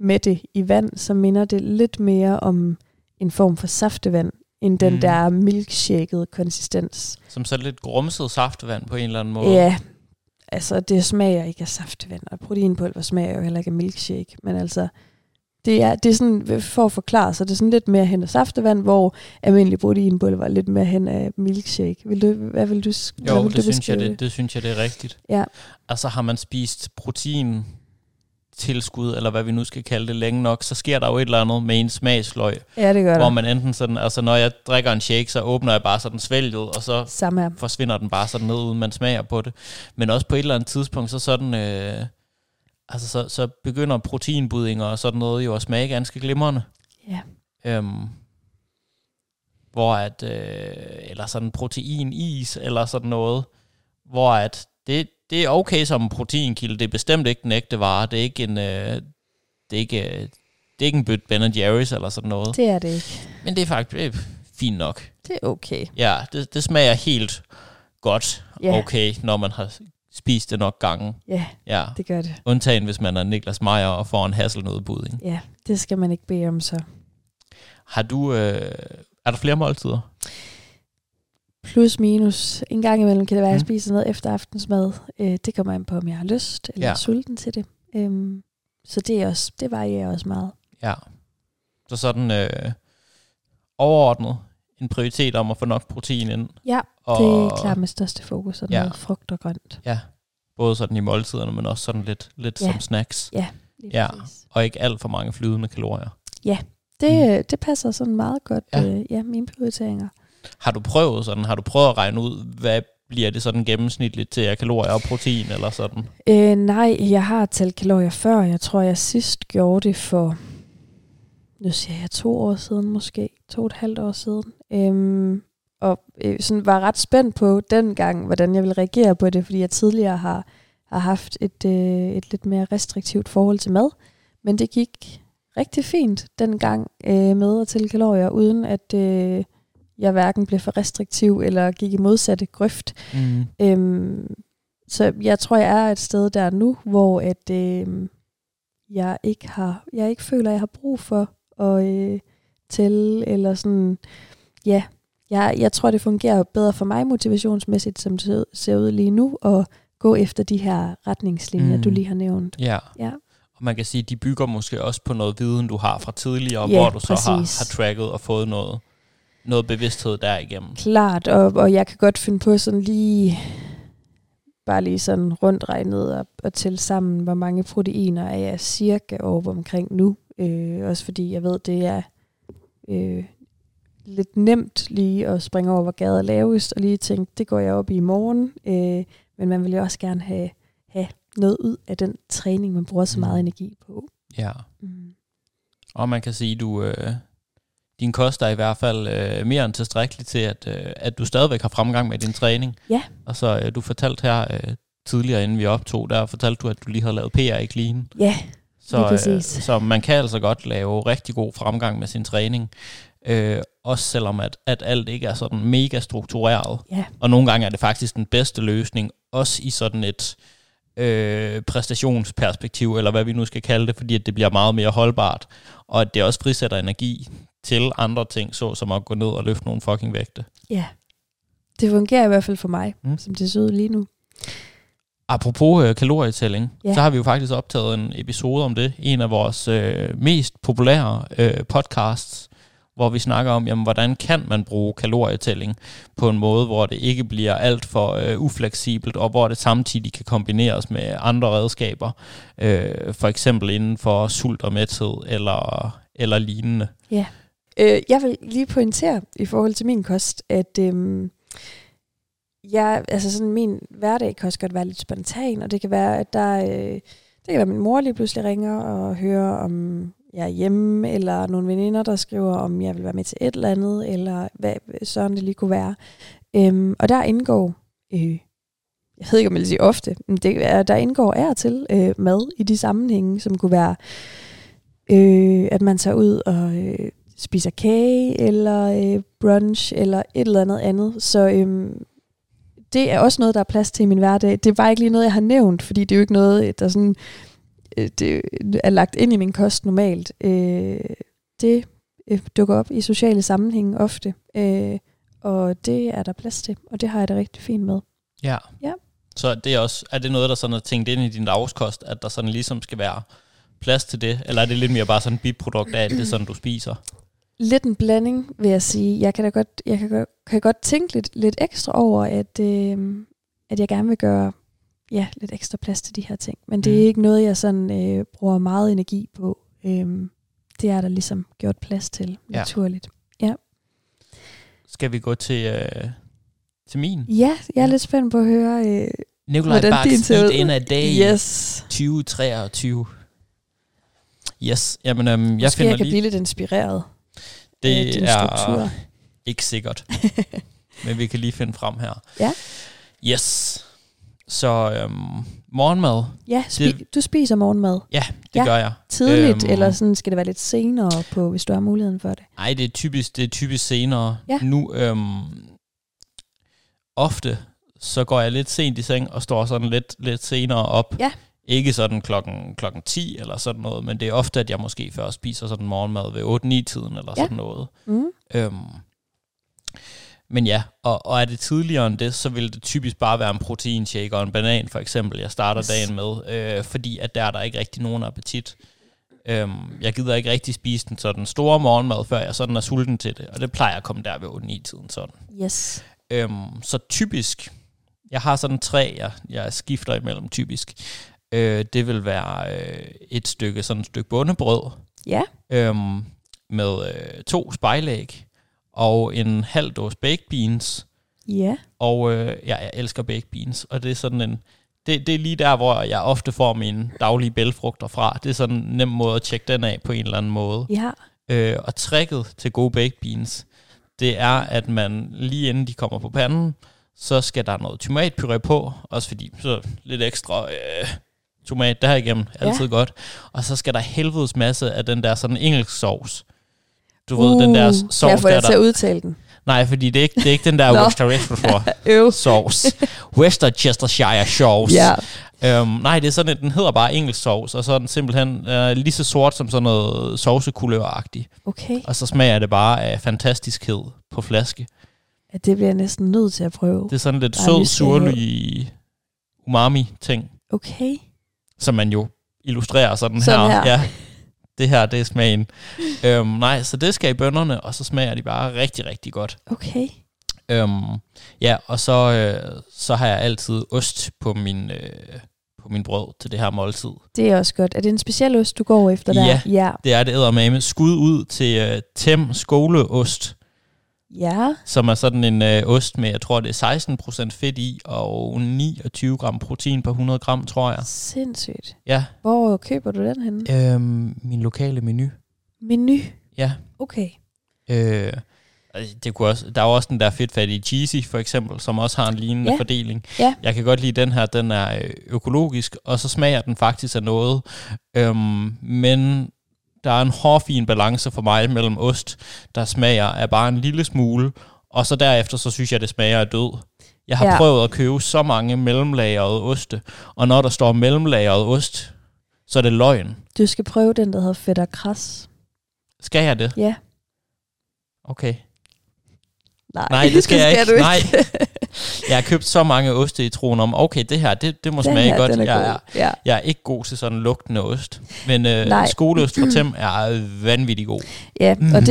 med det i vand, så minder det lidt mere om en form for saftevand, end den der milkshakede konsistens. Som så lidt grumset saftevand på en eller anden måde. Ja, altså det smager ikke af saftevand, og proteinpulver smager jo heller ikke af milkshake, men altså, det er sådan, for at forklare sig, det er sådan lidt mere hen af saftevand, hvor almindelig proteinpulver er lidt mere hen af milkshake. Hvad vil du beskrive? Jo, det synes jeg, det er rigtigt. Ja. Altså har man spist protein... tilskud, eller hvad vi nu skal kalde det, længe nok, så sker der jo et eller andet med en smagsløg. Ja, det gør hvor man enten sådan, altså når jeg drikker en shake, så åbner jeg bare sådan svælget, og så forsvinder den bare sådan ned, uden man smager på det. Men også på et eller andet tidspunkt, så sådan, altså så begynder proteinbuddinger og sådan noget jo at smage ganske glimrende. Ja. Hvor at, eller sådan proteinis, eller sådan noget, hvor at det er okay som en proteinkilde. Det er bestemt ikke den ægte vare. Det er ikke en, det er ikke en bøtte Ben & Jerry's eller sådan noget. Det er det ikke. Men det er faktisk fint nok. Det er okay. Ja, det smager helt godt okay, når man har spist det nok gange. Ja, det gør det. Undtagen hvis man er Niklas Meyer og får en hasselnøddepudding. Ja, det skal man ikke bede om så. Har du, er der flere måltider? Plus minus. En gang imellem kan det være, at jeg spiser noget efter aftensmad. Det kommer an på, om jeg har lyst eller er sulten til det. Så det varierer også meget. Ja. Så sådan overordnet en prioritet om at få nok protein ind. Ja, og det er klart med største fokus. Sådan noget frugt og grønt. Ja, både sådan i måltiderne, men også sådan lidt som snacks. Ja, lige præcis. Og ikke alt for mange flydende kalorier. Ja, det passer sådan meget godt mine prioriteringer. Har du prøvet at regne ud, hvad bliver det sådan gennemsnitligt til kalorier og protein eller sådan? Nej, jeg har talt kalorier før. Jeg tror, jeg sidst gjorde det for, nu siger jeg 2 år siden måske, 2,5 år siden. Og sådan var ret spændt på dengang, hvordan jeg ville reagere på det, fordi jeg tidligere har haft et lidt mere restriktivt forhold til mad. Men det gik rigtig fint dengang med at tælle kalorier, uden at... jeg hverken blev for restriktiv eller gik i modsatte grøft. Så jeg tror, jeg er et sted der nu, hvor at, jeg ikke føler, jeg har brug for at tælle eller sådan. Ja, jeg tror, det fungerer bedre for mig motivationsmæssigt, som det ser ud lige nu, og gå efter de her retningslinjer, du lige har nævnt. Ja. Og man kan sige, at de bygger måske også på noget viden, du har fra tidligere, hvor du så har tracket og fået noget bevidsthed derigennem. Klart, og jeg kan godt finde på sådan lige, bare lige sådan rundt regnet og tælle sammen, hvor mange proteiner er jeg cirka over omkring nu. Også fordi jeg ved, det er lidt nemt lige at springe over, hvor gader er lavest, og lige tænke, det går jeg op i morgen. Men man vil jo også gerne have noget ud af den træning, man bruger så meget energi på. Ja. Og man kan sige, du... din kost er i hvert fald mere end tilstrækkeligt til, at du stadigvæk har fremgang med din træning. Ja. Og så du fortalte her tidligere, inden vi optog, der fortalte du, at du lige havde lavet PR i clean. Ja, så man kan altså godt lave rigtig god fremgang med sin træning. Også selvom at alt ikke er sådan mega struktureret. Ja. Og nogle gange er det faktisk den bedste løsning, også i sådan et præstationsperspektiv, eller hvad vi nu skal kalde det, fordi at det bliver meget mere holdbart. Og at det også frisætter energi til andre ting, så som at gå ned og løfte nogle fucking vægte. Ja, det fungerer i hvert fald for mig, som det ser ud lige nu. Apropos kalorietælling, ja. Så har vi jo faktisk optaget en episode om det. En af vores mest populære podcasts, hvor vi snakker om, jamen, hvordan kan man bruge kalorietælling på en måde, hvor det ikke bliver alt for ufleksibelt, og hvor det samtidig kan kombineres med andre redskaber, for eksempel inden for sult og mæthed eller lignende. Ja. Jeg vil lige pointere i forhold til min kost, at min hverdag kan også godt være lidt spontan, og det kan være, at det kan være, at min mor lige pludselig ringer og hører, om jeg er hjemme, eller nogle veninder, der skriver, om jeg vil være med til et eller andet, eller hvad sådan det lige kunne være. Og der indgår, jeg ved ikke, om jeg vil sige ofte, men der indgår til mad i de sammenhænge, som kunne være, at man tager ud og spiser kage, eller brunch, eller et eller andet. Så det er også noget, der er plads til i min hverdag. Det er bare ikke lige noget, jeg har nævnt, fordi det er jo ikke noget, der sådan, det er lagt ind i min kost normalt. Det dukker op i sociale sammenhænge ofte, og det er der plads til, og det har jeg det rigtig fint med. Ja. Ja. Så det er også, er det noget, der sådan er tænkt ind i din dagskost, at der sådan ligesom skal være plads til det, eller er det lidt mere bare sådan et biprodukt af alt det, sådan du spiser? Lidt en blanding, vil jeg sige. Jeg kan da godt, jeg kan godt tænke lidt ekstra over, at jeg gerne vil gøre lidt ekstra plads til de her ting. Men det er ikke noget, jeg sådan bruger meget energi på. Det er der ligesom gjort plads til, naturligt. Ja. Skal vi gå til min? Ja, jeg er lidt spændt på at høre, Nikolaj Bak, Eat End of Day, yes. 2023. Yes, jamen jeg finder jeg kan blive lidt inspireret. Det er ikke sikkert, men vi kan lige finde frem her. Ja. Yes. Så morgenmad. Ja, du spiser morgenmad. Ja, det gør jeg. Tidligt, eller sådan skal det være lidt senere på, hvis du har muligheden for det? Nej, det er typisk senere. Ja. Nu ofte så går jeg lidt sent i seng og står sådan lidt senere op. Ja. Ikke sådan klokken 10 eller sådan noget, men det er ofte, at jeg måske først spiser sådan morgenmad ved 8-9-tiden eller sådan noget. Mm. Men ja, og er det tidligere end det, så vil det typisk bare være en proteinshake og en banan, for eksempel, jeg starter dagen med, fordi at der er ikke rigtig nogen appetit. Jeg gider ikke rigtig spise den sådan store morgenmad, før jeg sådan er sulten til det, og det plejer at komme der ved 8-9-tiden sådan. Yes. Så typisk, jeg har sådan 3, jeg skifter imellem typisk. Det vil være et stykke bondebrød med 2 spejlæg og en halv dåse baked beans. Yeah. Og jeg elsker baked beans, og det er sådan det er lige der, hvor jeg ofte får mine daglige bælfrugter fra. Det er sådan en nem måde at tjekke den af på en eller anden måde. Yeah. Og tricket til gode baked beans, det er, at man lige inden de kommer på panden, så skal der noget tomatpuré på, også fordi så lidt ekstra tomat der igennem, altid godt. Og så skal der helvedes masse af den der sådan engelsk sovs. Du ved, den der sovs, der... Derfor jeg til at udtale den. Nej, fordi det er ikke den der Worcestershire sovs. Worcestershire sovs. Yeah. Nej, det er sådan, den hedder bare engelsk sovs, og så er den simpelthen lige så sort som sådan noget sovsekulør-agtigt. Okay. Og så smager det bare af fantastiskhed på flaske. Ja, det bliver jeg næsten nødt til at prøve. Det er sådan lidt sød, surlig umami-ting. Okay. Som man jo illustrerer sådan her. Ja, det her, det er smagen. Så det skal i bønderne, og så smager de bare rigtig, rigtig godt. Okay. Og så har jeg altid ost på min brød til det her måltid. Det er også godt. Er det en speciel ost, du går efter der? Ja, det er det eddermame. Skud ud til Them skoleost. Ja. Som er sådan en ost med, jeg tror det er 16% fedt i, og 29 gram protein på 100 gram, tror jeg. Sindssygt. Ja. Hvor køber du den henne? Min lokale menu. Menu? Ja. Okay. Der er også den der fedtfattige Cheasy, for eksempel, som også har en lignende fordeling. Ja. Jeg kan godt lide den her, den er økologisk, og så smager den faktisk af noget. Men... Der er en hårfin balance for mig mellem ost, der smager af bare en lille smule, og så derefter, så synes jeg, det smager af død. Jeg har prøvet at købe så mange mellemlagrede oste, og når der står mellemlagrede ost, så er det løgn. Du skal prøve den, der hedder fætter kras. Skal jeg det? Ja. Okay. Nej, det skal jeg ikke. Nej. Jeg har købt så mange oste i troen om, okay, det her, det må smage her, godt. Jeg er ikke god til sådan lugtende ost, men skoleost for Them er vanvittig god. Ja, og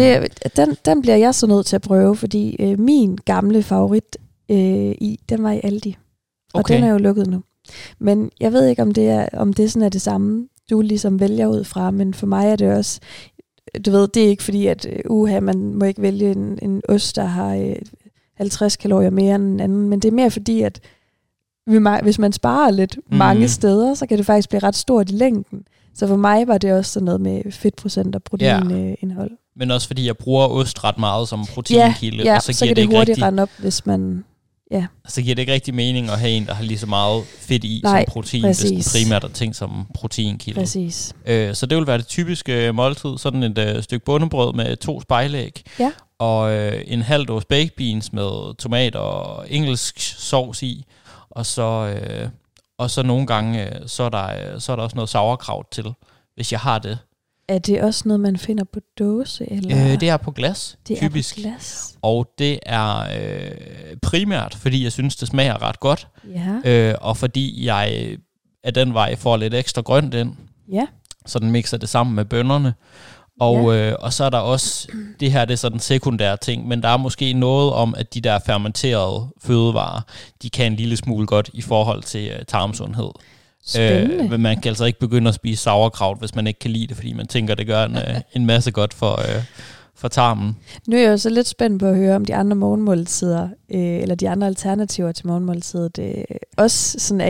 den bliver jeg så nødt til at prøve, fordi min gamle favorit den var i Aldi, og den er jo lukket nu. Men jeg ved ikke, om det sådan er det samme, du ligesom vælger ud fra, men for mig er det også... Du ved, det er ikke fordi, at man må ikke vælge en ost, der har 50 kalorier mere end en anden, men det er mere fordi, at hvis man sparer lidt mange steder, så kan det faktisk blive ret stort i længden. Så for mig var det også sådan noget med fedtprocent og proteinindhold. Ja. Men også fordi, jeg bruger ost ret meget som proteinkilde, og så kan det hurtigt rende op, hvis man... Ja. Så giver det ikke rigtig mening at have en, der har lige så meget fedt i som protein, hvis den primært er ting som proteinkilde. Præcis. Så det vil være det typiske måltid, sådan et stykke bundebrød med 2 spejlæg, og en halv dåse baked beans med tomat og engelsk sovs i, og så, nogle gange, så er der også noget sauerkraut til, hvis jeg har det. Er det også noget, man finder på dåse? Eller? Det er på glas, typisk. Og det er primært, fordi jeg synes, det smager ret godt. Ja. Og fordi jeg af den vej får lidt ekstra grønt ind. Ja. Så den mixer det sammen med bønnerne. Og, og så er der også, det her det er sådan en sekundær ting, men der er måske noget om, at de der fermenterede fødevarer, de kan en lille smule godt i forhold til tarmsundhed. Men man kan altså ikke begynde at spise sauerkraut, hvis man ikke kan lide det, fordi man tænker, det gør en masse godt for tarmen. Nu er jeg jo så lidt spændt på at høre, om de andre morgenmåltider, eller de andre alternativer til morgenmåltidet, også sådan er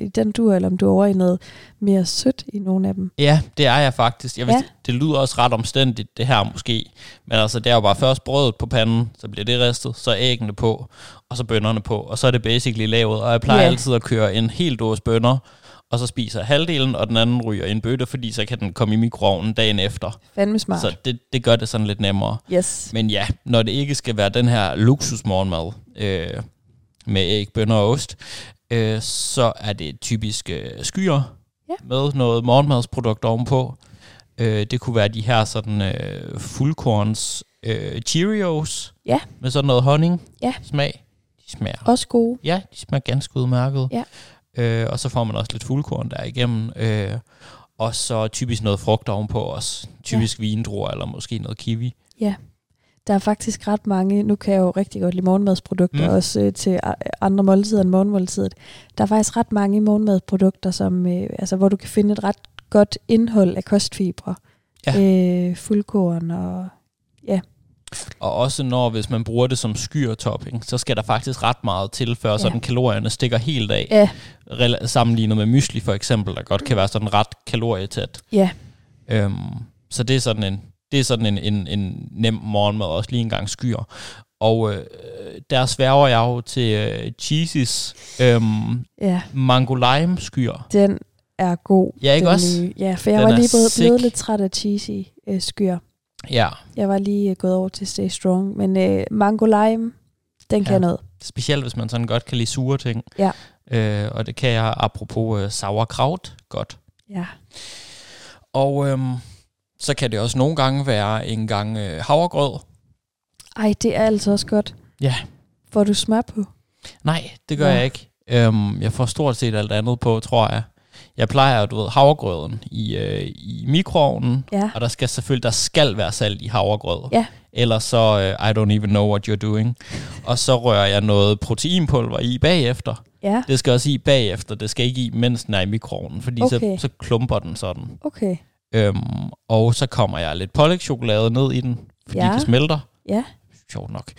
i den dur, eller om du er over i noget mere sødt i nogle af dem. Ja, det er jeg faktisk. Det lyder også ret omstændigt, det her måske. Men altså, det er jo bare først brødet på panden, så bliver det ristet, så æggene på, og så bønnerne på, og så er det basically lavet. Og jeg plejer altid at køre en hel dåse bønner, og så spiser halvdelen, og den anden ryger i en bøtte, fordi så kan den komme i mikroovnen dagen efter. Fandme smart. Så det gør det sådan lidt nemmere. Yes. Men ja, når det ikke skal være den her luksusmorgenmad med æg, bønner og ost, så er det typisk skyer med noget morgenmadsprodukt ovenpå. Det kunne være de her sådan fuldkorns Cheerios med sådan noget honning smag. De smager også gode. Ja, de smager ganske udmærket. Ja. Og så får man også lidt fuldkorn der igennem. Og så typisk noget frugt ovenpå også. Typisk vindruer eller måske noget kiwi. Ja, der er faktisk ret mange. Nu kan jeg jo rigtig godt lide morgenmadsprodukter, også til andre måltider end morgenmåltidet. Der er faktisk ret mange morgenmadsprodukter, som, hvor du kan finde et ret godt indhold af kostfibre. Ja. Fuldkorn og... Ja. Og også hvis man bruger det som skyrtopping, så skal der faktisk ret meget til, før sådan kalorierne stikker helt af. Ja. Sammenlignet med mysli for eksempel, der godt kan være sådan ret kalorietæt. Ja. Så det er sådan en nem morgenmad, også lige en gang skyer. Og der sværger jeg jo til Cheasys mango lime skyer. Den er god. Ja, ikke også? Ja, for jeg var lige blevet lidt træt af Cheasy skyer. Ja. Jeg var lige gået over til Stay Strong, men mango lime, den kan noget. Specielt hvis man sådan godt kan lide sure ting. Ja. Og det kan jeg apropos sauerkraut godt. Ja. Og så kan det også nogle gange være en gang havregrød. Ej, det er altså også godt. Ja. Får du smør på? Nej, det gør jeg ikke. Jeg får stort set alt andet på, tror jeg. Jeg plejer havregrøden i mikroovnen, og der skal være salt i havregrød. Ja. Ellers så I don't even know what you're doing. Og så rører jeg noget proteinpulver i bagefter. Ja. Det skal også i bagefter, det skal ikke i, mens den er i mikroovnen, fordi så klumper den sådan. Okay. Og så kommer jeg lidt pålægchokolade ned i den, fordi det smelter. Ja. Sjovt nok.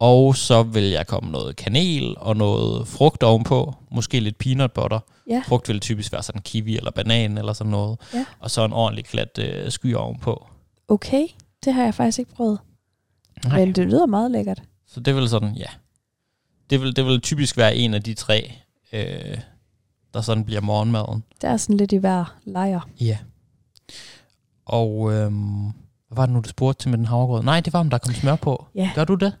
Og så vil jeg komme noget kanel og noget frugt ovenpå. Måske lidt peanut butter. Ja. Frugt vil typisk være sådan kiwi eller banan eller sådan noget. Ja. Og så en ordentlig glat sky ovenpå. Okay, det har jeg faktisk ikke prøvet. Nej. Men det lyder meget lækkert. Så det vil sådan, Det vil typisk være en af de 3, der sådan bliver morgenmaden. Der er sådan lidt i hver lejer. Ja. Og hvad var det nu, du spurgte til med den havregrød? Nej, det var om der kom smør på. Ja. Gør du det?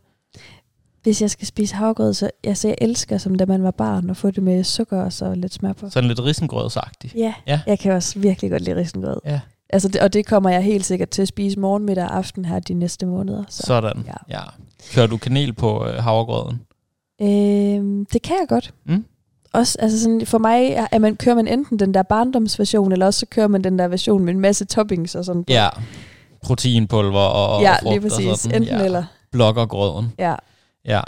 Hvis jeg skal spise havregrød, så jeg elsker, som da man var barn, at få det med sukker og så lidt smør på. Sådan lidt risengrødsagtigt. Ja, jeg kan også virkelig godt lide risengrød. Ja. Altså det, og det kommer jeg helt sikkert til at spise morgen, middag og aften her de næste måneder. Så. Sådan, ja. Kører du kanel på havregrøden? Det kan jeg godt. Mm. Også, altså sådan, for mig at man, kører man enten den der barndomsversion, eller også så kører man den der version med en masse toppings og sådan. Ja, proteinpulver og ja, frugt lige præcis. Og sådan. Enten ja. Eller. Blokker grøden. Ja. Ja.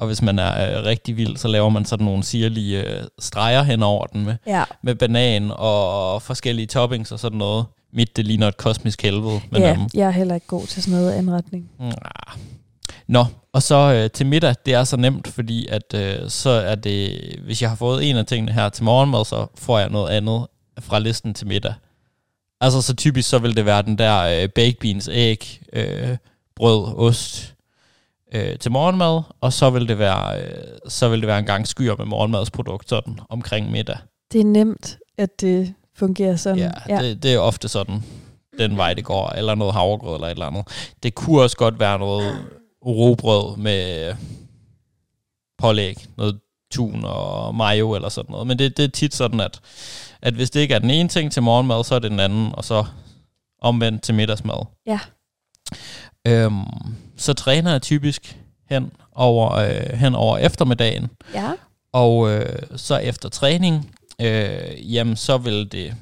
Og hvis man er rigtig vild, så laver man sådan nogle sirlige streger henover den med, ja. Med banan og forskellige toppings og sådan noget. Mit, det ligner et kosmisk helvede. Men ja, jeg er heller ikke god til sådan noget anretning. Nå, og så til middag, det er så nemt, fordi at så er det, hvis jeg har fået en af tingene her til morgenmad, så får jeg noget andet fra listen til middag. Altså så typisk, så vil det være den der baked beans, æg, brød, ost til morgenmad, og så vil det være, en gang skyer med morgenmadsprodukter sådan omkring middag. Det er nemt, at det fungerer sådan. Ja. Det er ofte sådan, den vej det går, eller noget havregrød eller et eller andet. Det kunne også godt være noget robrød med pålæg, noget tun og mayo eller sådan noget, men det er tit sådan, at hvis det ikke er den ene ting til morgenmad, så er det den anden, og så omvendt til middagsmad. Ja. Så træner jeg typisk hen over eftermiddagen, ja. Og så efter træning, jamen så vil det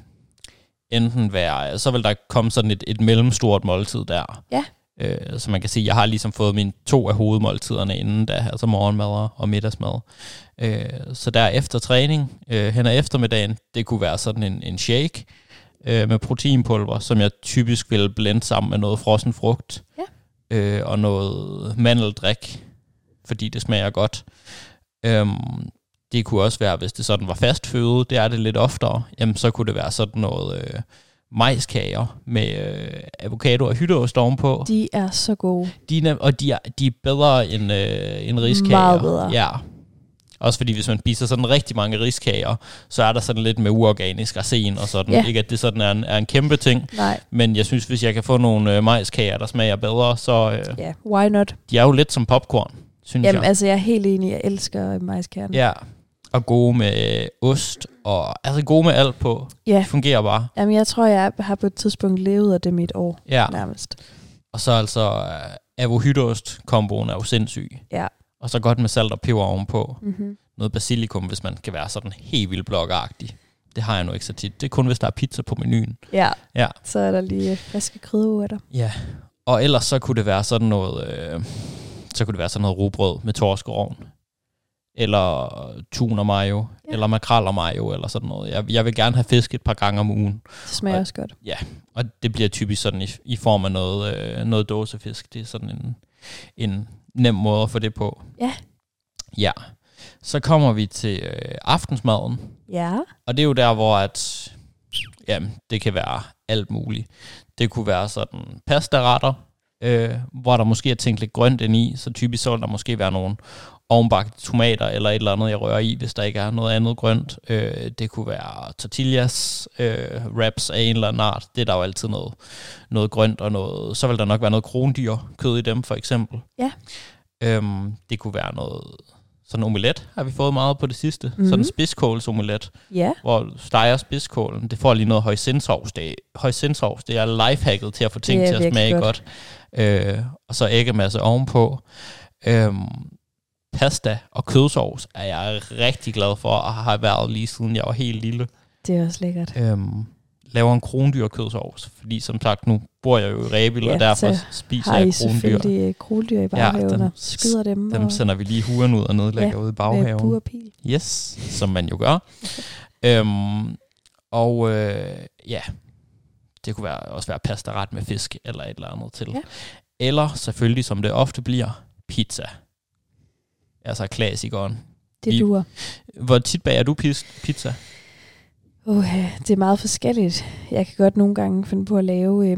enten være, så vil der komme sådan et mellemstort måltid der, ja. Så man kan sige, jeg har ligesom fået mine 2 af hovedmåltiderne inden da, altså morgenmad og middagsmad. Så der efter træning, hen ad eftermiddagen, det kunne være sådan en shake med proteinpulver, som jeg typisk vil blende sammen med noget frossen frugt, ja. Og noget mandeldrik, fordi det smager godt. Det kunne også være, hvis det sådan var fast føde, det er det lidt oftere, jamen så kunne det være sådan noget majskager med avocado og hytteost ovenpå. De er så gode. De er bedre end riskager. Meget bedre. Ja. Også fordi hvis man spiser sådan rigtig mange riskager, så er der sådan lidt med uorganisk arsen og sådan. Yeah. Ikke at det sådan er en kæmpe ting. Nej. Men jeg synes, hvis jeg kan få nogle majskager, der smager bedre, så... yeah, why not? De er jo lidt som popcorn, synes jeg. Altså jeg er helt enig, jeg elsker majskagerne. Ja, og gode med ost, og altså gode med alt på. Yeah. Det fungerer bare. Jamen jeg tror, jeg har på et tidspunkt levet af det mit år, ja. Nærmest. Og så altså avohydost-komboen er jo sindssyg. Ja. Og så godt med salt og peber ovenpå. Mm-hmm. Noget basilikum, hvis man kan være sådan helt vildt blokagtig. Det har jeg nu ikke så tit. Det er kun, hvis der er pizza på menuen. Ja. Så er der lige friske krydderurter. Ja, og ellers så kunne det være sådan noget, rugbrød med torskerovn. Eller tun og mayo, ja. Eller makrel og mayo, eller sådan noget. Jeg vil gerne have fisk et par gange om ugen. Det smager også godt. Ja, og det bliver typisk sådan i form af noget dåsefisk. Det er sådan en nem måde at få det på. Ja. Ja. Så kommer vi til aftensmaden. Ja. Og det er jo der, hvor at, jamen, det kan være alt muligt. Det kunne være sådan pastaretter, hvor der måske er tænkt lidt grønt ind i, så typisk så vil der måske være nogle ovenbagte tomater eller et eller andet, jeg rører i, hvis der ikke er noget andet grønt. Det kunne være tortillas, wraps af en eller anden art. Det er der jo altid noget grønt og noget. Så vil der nok være noget krondyrkød i dem, for eksempel. Ja. Det kunne være noget sådan omelet, har vi fået meget på det sidste. Mm-hmm. Sådan en spidskålsomelet, yeah. Hvor du steger spidskålen. Det får lige noget hoisinssovs. Det er lifehacket til at få ting til at smage godt. Og så æggemasse ovenpå. Pasta og kødsovs er jeg rigtig glad for, og har været lige siden jeg var helt lille. Det er også lækkert. Laver en krondyrkødsovs, fordi som sagt, nu bor jeg jo i Rehvild, ja, og derfor spiser jeg krondyr. Ja, selvfølgelig krondyr i baghaven, ja, og skyder dem. Dem og sender vi lige huren ud og nedlægger, ja, ude i baghaven. Med bur og pil. Yes, som man jo gør. Ja, det kunne også være pastaret med fisk eller et eller andet til. Ja. Eller selvfølgelig, som det ofte bliver, pizza. Altså klassikeren. Det duer. Hvor tit bager du pizza? Det er meget forskelligt. Jeg kan godt nogle gange finde på at lave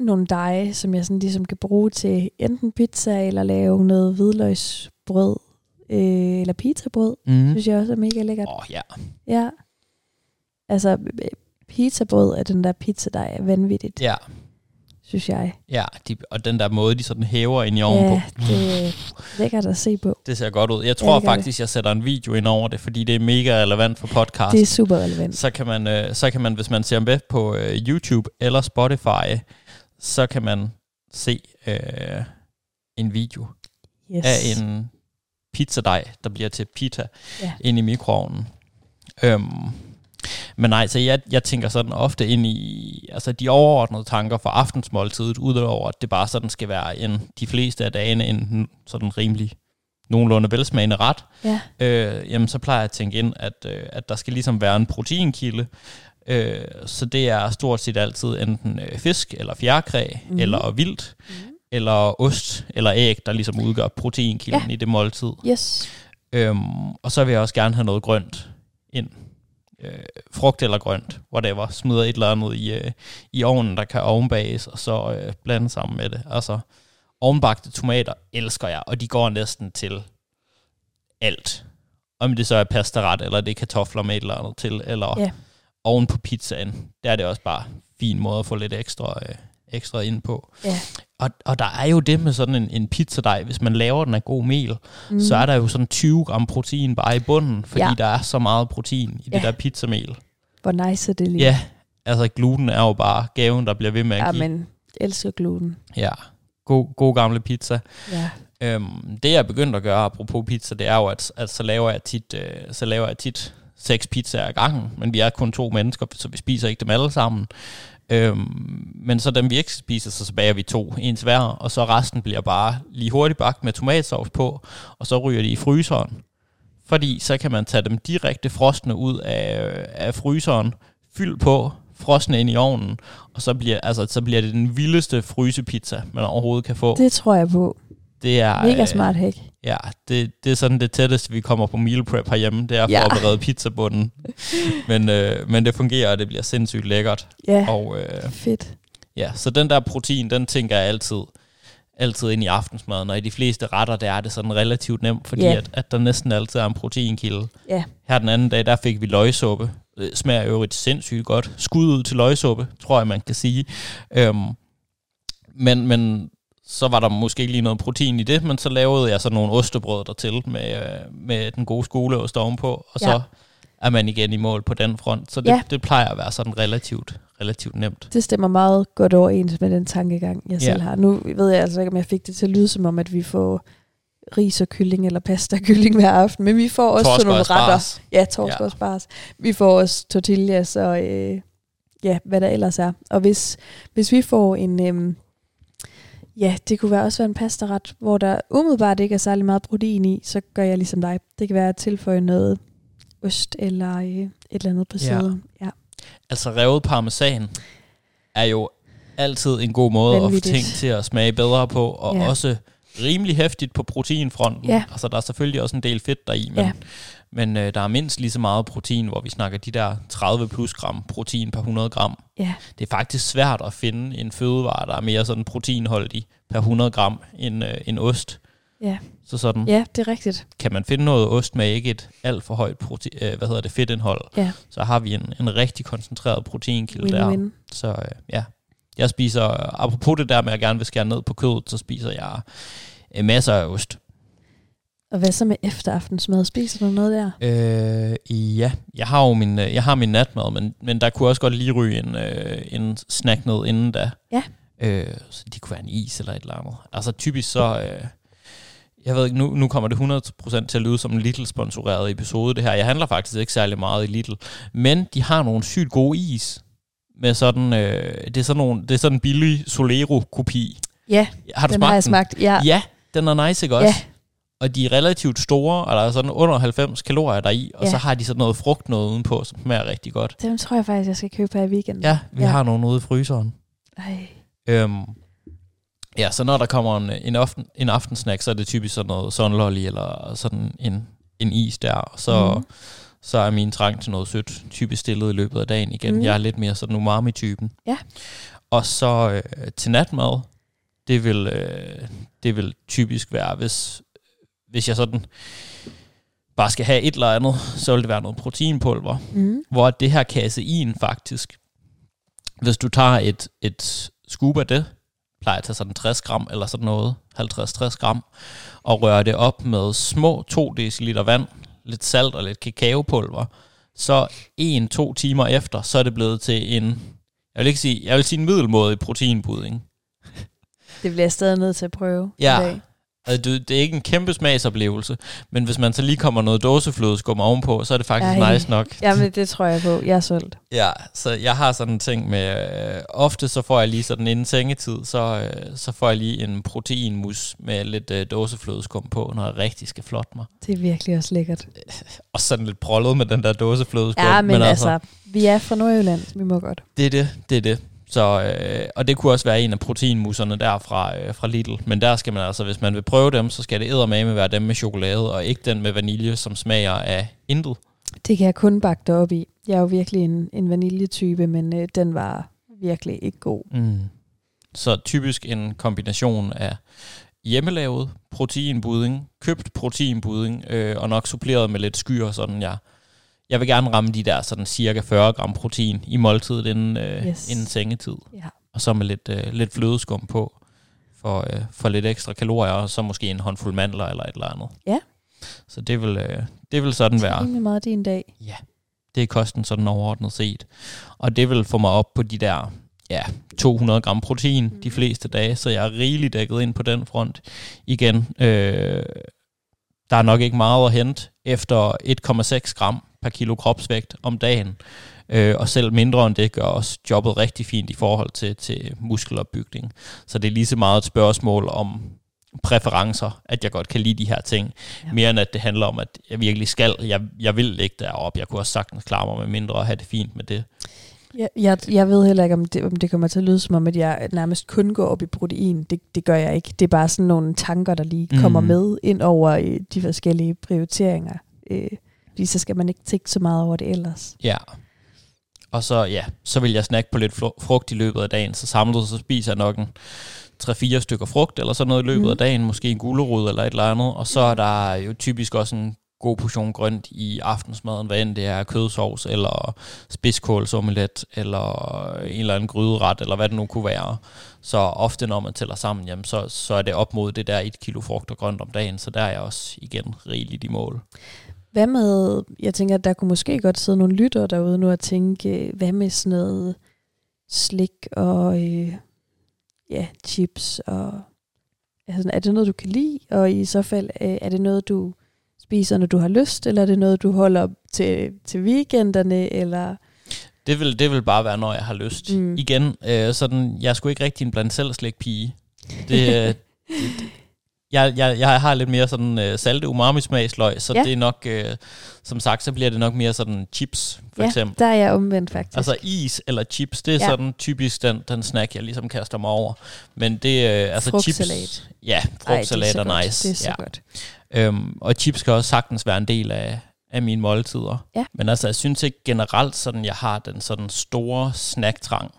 nogle dej, som jeg sådan ligesom kan bruge til enten pizza, eller lave noget hvidløgsbrød, eller pizzabrød. Mm. Synes jeg også er mega lækkert. Ja. Ja. Altså, pizzabrød er den der pizzadej, er vanvittigt. Ja. synes jeg. Ja, og den der måde, de sådan hæver ind i ovnen på. Ja, det er lækkert at se på. Det ser godt ud. Jeg tror faktisk, jeg sætter en video ind over det, fordi det er mega relevant for podcast. Det er super relevant. Så kan man, hvis man ser med på YouTube eller Spotify, så kan man se en video af en pizzadej, der bliver til pita ind i mikroovnen. Men nej, så jeg tænker sådan ofte ind i altså de overordnede tanker for aftensmåltidet, udover at det bare sådan skal være de fleste af dagene en sådan rimelig nogenlunde velsmagende ret. Ja. Jamen så plejer jeg at tænke ind, at der skal ligesom være en proteinkilde, så det er stort set altid enten fisk eller fjerkræ eller vildt eller ost eller æg, der ligesom udgør proteinkilden i det måltid. Yes. Og så vil jeg også gerne have noget grønt ind. Frugt eller grønt, whatever, smider et eller andet i ovnen, der kan ovenbages, og så blande sammen med det. Altså, ovenbagte tomater elsker jeg, og de går næsten til alt. Om det så er pastaret, eller det er kartofler med et eller andet til, eller oven på pizzaen. Der er det også bare en fin måde at få lidt ekstra ind på. Yeah. Og der er jo det med sådan en pizzadej, hvis man laver den af god mel, så er der jo sådan 20 gram protein bare i bunden, fordi der er så meget protein i det der pizzamel. Hvor nice er det lige. Ja, altså gluten er jo bare gaven, der bliver ved med at give. Ja, men elsker gluten. Ja, god gamle pizza. Ja. Det jeg er begyndt at gøre, apropos pizza, det er jo, at så laver jeg tit 6 pizzaer ad gangen, men vi er kun 2 mennesker, så vi spiser ikke dem alle sammen. Men så dem vi ikke spiser, så bager vi 2, en hver, og så resten bliver bare lige hurtigt bagt med tomatsovs på, og så ryger de i fryseren, fordi så kan man tage dem direkte frosne ud af fryseren, fyld på, frosne ind i ovnen, og så bliver det den vildeste frysepizza man overhovedet kan få. Det tror jeg på. Det er mega smart hack. Ja, det er sådan det tætteste vi kommer på meal prep herhjemme. Det er for at berede pizzabunden. Men det fungerer, og det bliver sindssygt lækkert. Ja, og, fedt. Ja, så den der protein, den tænker jeg altid ind i aftensmaden. Og i de fleste retter, der er det sådan relativt nemt, fordi at der næsten altid er en proteinkilde. Ja. Her den anden dag, der fik vi løgsuppe. Det smager jo et sindssygt godt. Skud ud til løgsuppe, tror jeg man kan sige. Men så var der måske ikke lige noget protein i det, men så lavede jeg så nogle ostebrød dertil med den gode skoleost ovenpå, og så er man igen i mål på den front. Så det plejer at være sådan relativt nemt. Det stemmer meget godt overens med den tankegang, jeg selv har. Nu ved jeg altså ikke, om jeg fik det til at lyde som om, at vi får ris og kylling eller pasta og kylling hver aften, men vi får også sådan nogle retter. Ja, torsk og spars. Vi får også tortillas og hvad der ellers er. Og hvis vi får en... Ja, det kunne også være en pastaret, hvor der umiddelbart ikke er særlig meget protein i, så gør jeg ligesom dig. Det kan være at tilføje noget ost eller et eller andet på siden. Ja. Altså revet parmesan er jo altid en god måde at få ting til at smage bedre på, og også rimelig hæftigt på proteinfronten. Ja. Altså der er selvfølgelig også en del fedt deri, men der er mindst lige så meget protein, hvor vi snakker de der 30 plus gram protein per 100 gram. Yeah. Det er faktisk svært at finde en fødevare, der er mere sådan proteinholdig per 100 gram end ost. Yeah. Så sådan. Ja, det er rigtigt. Kan man finde noget ost med ikke et alt for højt fedtindhold, så har vi en rigtig koncentreret proteinkilde der. Så ja. Jeg spiser, apropos det der med, at jeg gerne vil skære ned på kødet, så spiser jeg masser af ost. Og hvad så med efteraftensmad? Spiser du noget der? Ja, jeg har min natmad, men der kunne også godt lige ryge en snack ned inden da. Ja. Så det kunne være en is eller et eller andet. Altså typisk så, jeg ved ikke, nu kommer det 100% til at lyde som en Lidl-sponsoreret episode det her. Jeg handler faktisk ikke særlig meget i Lidl, men de har nogle sygt gode is med sådan, det er sådan en billig Solero-kopi. Ja, har jeg smagt den? Ja. Ja, den er nice, ikke også? Ja. Og de er relativt store, og der er sådan under 90 kalorier deri, og så har de sådan noget frugt noget udenpå, som smager rigtig godt. Dem tror jeg faktisk, jeg skal købe her i weekenden. Ja, vi har nogle ude i fryseren. Ej. Ja, så når der kommer en aftensnack, så er det typisk sådan noget sunlolly, eller sådan en is der, og så er min trang til noget sødt typisk stillet i løbet af dagen igen. Jeg er lidt mere sådan umami-typen. Ja. Og så til natmad, det vil typisk være, hvis jeg sådan bare skal have et eller andet, så vil det være noget proteinpulver, hvor det her kasein faktisk, hvis du tager et scoop af det, plejer at tage sådan 60 gram eller sådan noget, 50-60 gram, og røre det op med små 2 dl vand, lidt salt og lidt kakaopulver, så 1-2 timer efter, så er det blevet til en, jeg vil sige en middelmådig proteinpudding. Det bliver jeg stadig nødt til at prøve i dag. Altså, det er ikke en kæmpe smagsoplevelse, men hvis man så lige kommer noget dåseflødeskum ovenpå, så er det faktisk nice nok. Jamen, det tror jeg på. Jeg er solgt. Ja, så jeg har sådan en ting med, ofte så får jeg lige sådan inden sengetid, så får jeg lige en proteinmus med lidt dåseflødeskum på, når jeg rigtig skal flotte mig. Det er virkelig også lækkert. Og sådan lidt prollet med den der dåseflødeskum. Ja, men altså, vi er fra Nordjylland, vi må godt. Det er det. Så, og det kunne også være en af proteinmuserne der fra Lidl. Men der skal man altså, hvis man vil prøve dem, så skal det eddermame være dem med chokolade, og ikke den med vanilje, som smager af intet. Det kan jeg kun bakke dig op i. Jeg er jo virkelig en vaniljetype, men den var virkelig ikke god. Mm. Så typisk en kombination af hjemmelavet proteinbudding, købt proteinbudding, og nok suppleret med lidt skyr, sådan ja. Jeg vil gerne ramme de der sådan cirka 40 gram protein i måltidet inden sengetid. Ja. Og så med lidt flødeskum på for lidt ekstra kalorier, og så måske en håndfuld mandler eller et eller andet. Ja. Så det vil sådan være. Det er rimelig meget din dag. Ja, det er kosten sådan overordnet set. Og det vil få mig op på de der 200 gram protein de fleste dage, så jeg er rigeligt dækket ind på den front igen. Der er nok ikke meget at hente efter 1,6 gram per kilo kropsvægt om dagen. Og selv mindre end det gør også jobbet rigtig fint i forhold til muskelopbygning. Så det er lige så meget et spørgsmål om præferencer, at jeg godt kan lide de her ting. Ja. Mere end at det handler om, at jeg virkelig skal. Jeg vil ligge deroppe. Jeg kunne også sagtens klare mig med mindre og have det fint med det. Jeg ved heller ikke, om det kommer til at lyde som om, at jeg nærmest kun går op i protein. Det gør jeg ikke. Det er bare sådan nogle tanker, der lige kommer med ind over de forskellige prioriteringer. Fordi så skal man ikke tænke så meget over det ellers. Ja. Og så vil jeg snakke på lidt frugt i løbet af dagen. Så samlet så spiser jeg nok 3-4 stykker frugt eller sådan noget i løbet af dagen. Måske en gulerod eller et eller andet. Og så er der jo typisk også en god portion grønt i aftensmaden, hvad end det er kødsovs eller spidskålsomelet eller en eller anden gryderet, eller hvad det nu kunne være. Så ofte når man tæller sammen, jamen, så er det op mod det der 1 kilo frugt og grønt om dagen, så der er jeg også igen rigeligt i mål. Hvad med, jeg tænker, at der kunne måske godt sidde nogle lyttere derude nu og tænke, hvad med sådan noget slik og chips? Og altså, er det noget, du kan lide? Og i så fald, er det noget, du spiser, når du har lyst? Eller er det noget, du holder til weekenderne? Eller? Det vil bare være, når jeg har lyst. Mm. Igen, sådan, jeg er sgu ikke rigtig en blandt selv slik pige. Jeg har lidt mere sådan salte umami-smagsløg, så det er nok, som sagt, så bliver det nok mere sådan chips, for eksempel. Der er jeg omvendt faktisk. Altså is eller chips, det er sådan typisk den snack, jeg ligesom kaster mig over. Men det er altså frugtsalat. Chips. Ja, frugtsalat er nice. Det er så godt. Og chips kan også sagtens være en del af mine måltider. Ja. Men altså, jeg synes ikke generelt sådan, jeg har den sådan store snacktrang.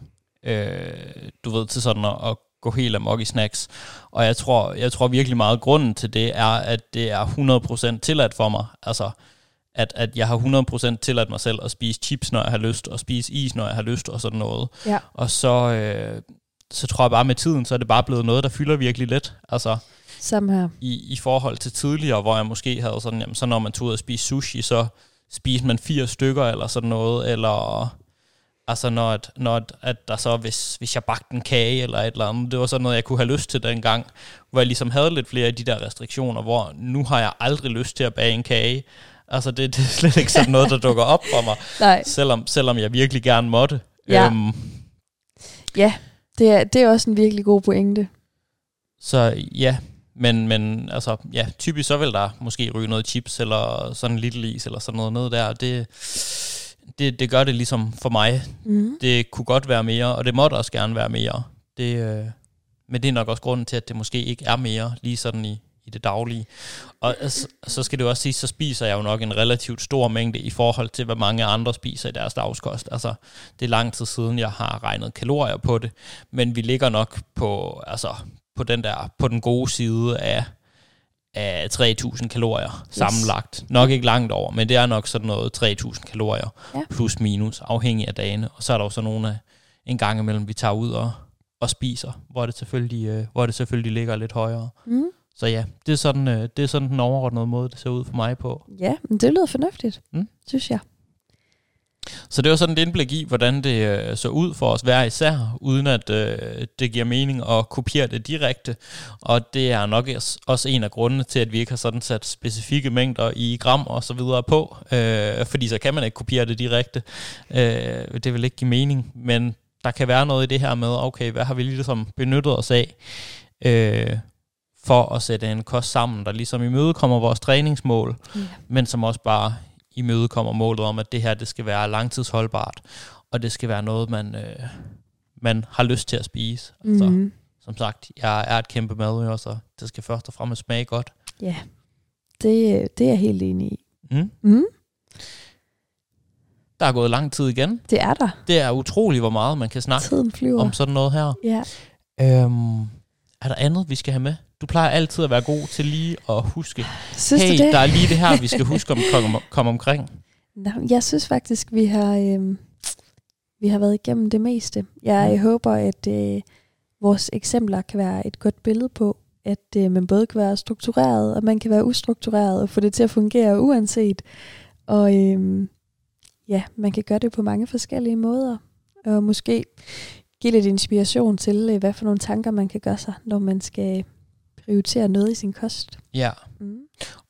Du ved, til sådan at gå helt amok i snacks. Og jeg tror virkelig meget, grunden til det er, at det er 100% tilladt for mig. Altså, at jeg har 100% tilladt mig selv at spise chips, når jeg har lyst, og spise is, når jeg har lyst, og sådan noget. Ja. Og så tror jeg bare med tiden, så er det bare blevet noget, der fylder virkelig lidt. Altså, her. I forhold til tidligere, hvor jeg måske havde sådan, jamen, så når man tog ud og spise sushi, så spiste man 4 stykker eller sådan noget, eller altså når der så, hvis jeg bagte en kage eller et eller andet, det var sådan noget, jeg kunne have lyst til dengang, hvor jeg ligesom havde lidt flere af de der restriktioner, hvor nu har jeg aldrig lyst til at bage en kage. Altså det er slet ikke sådan noget, der dukker op for mig, selvom jeg virkelig gerne måtte. Ja, det er også en virkelig god pointe. Så ja, men altså, ja, typisk så vil der måske ryge noget chips, eller sådan en lille is, eller sådan noget ned der. Det gør det ligesom for mig. Mm. Det kunne godt være mere, og det måtte også gerne være mere. Men det er nok også grunden til, at det måske ikke er mere, lige sådan i det daglige. Og så skal det jo også sige, så spiser jeg jo nok en relativt stor mængde i forhold til, hvad mange andre spiser i deres dagskost. Altså, det er lang tid siden, jeg har regnet kalorier på det, men vi ligger nok på, altså på den gode side af 3.000 kalorier sammenlagt. Nok ikke langt over, men det er nok sådan noget 3.000 kalorier plus minus, afhængig af dagene. Og så er der jo så nogle en gang imellem, vi tager ud og og spiser, hvor det selvfølgelig ligger lidt højere. Mm. Så ja, det er sådan den overordnede måde, det ser ud for mig på. Ja, men det lyder fornuftigt, synes jeg. Så det var sådan et indblik i, hvordan det så ud for os hver især, uden at det giver mening at kopiere det direkte. Og det er nok også en af grundene til, at vi ikke har sådan sat specifikke mængder i gram og så videre på. Fordi så kan man ikke kopiere det direkte. Det vil ikke give mening. Men der kan være noget i det her med, okay, hvad har vi ligesom benyttet os af for at sætte en kost sammen, der ligesom imødekommer vores træningsmål, men som også bare imødekommer målet om, at det her, det skal være langtidsholdbart, og det skal være noget, man har lyst til at spise. Mm-hmm. Altså, som sagt, jeg er et kæmpe madryger, så det skal først og fremmest smage godt. Ja, det er jeg helt enig i. Mm. Mm. Der er gået lang tid igen. Det er der. Det er utroligt, hvor meget man kan snakke om sådan noget her. Ja. Er der andet, vi skal have med? Du plejer altid at være god til lige at huske. Synes hey, der er lige det her, vi skal huske om komme omkring. Nå, jeg synes faktisk, vi har været igennem det meste. Jeg håber, at vores eksempler kan være et godt billede på, at man både kan være struktureret, og man kan være ustruktureret, og få det til at fungere uanset. Og man kan gøre det på mange forskellige måder. Og måske give lidt inspiration til, hvad for nogle tanker man kan gøre sig, når man skal prioritere noget i sin kost. Ja. Mm.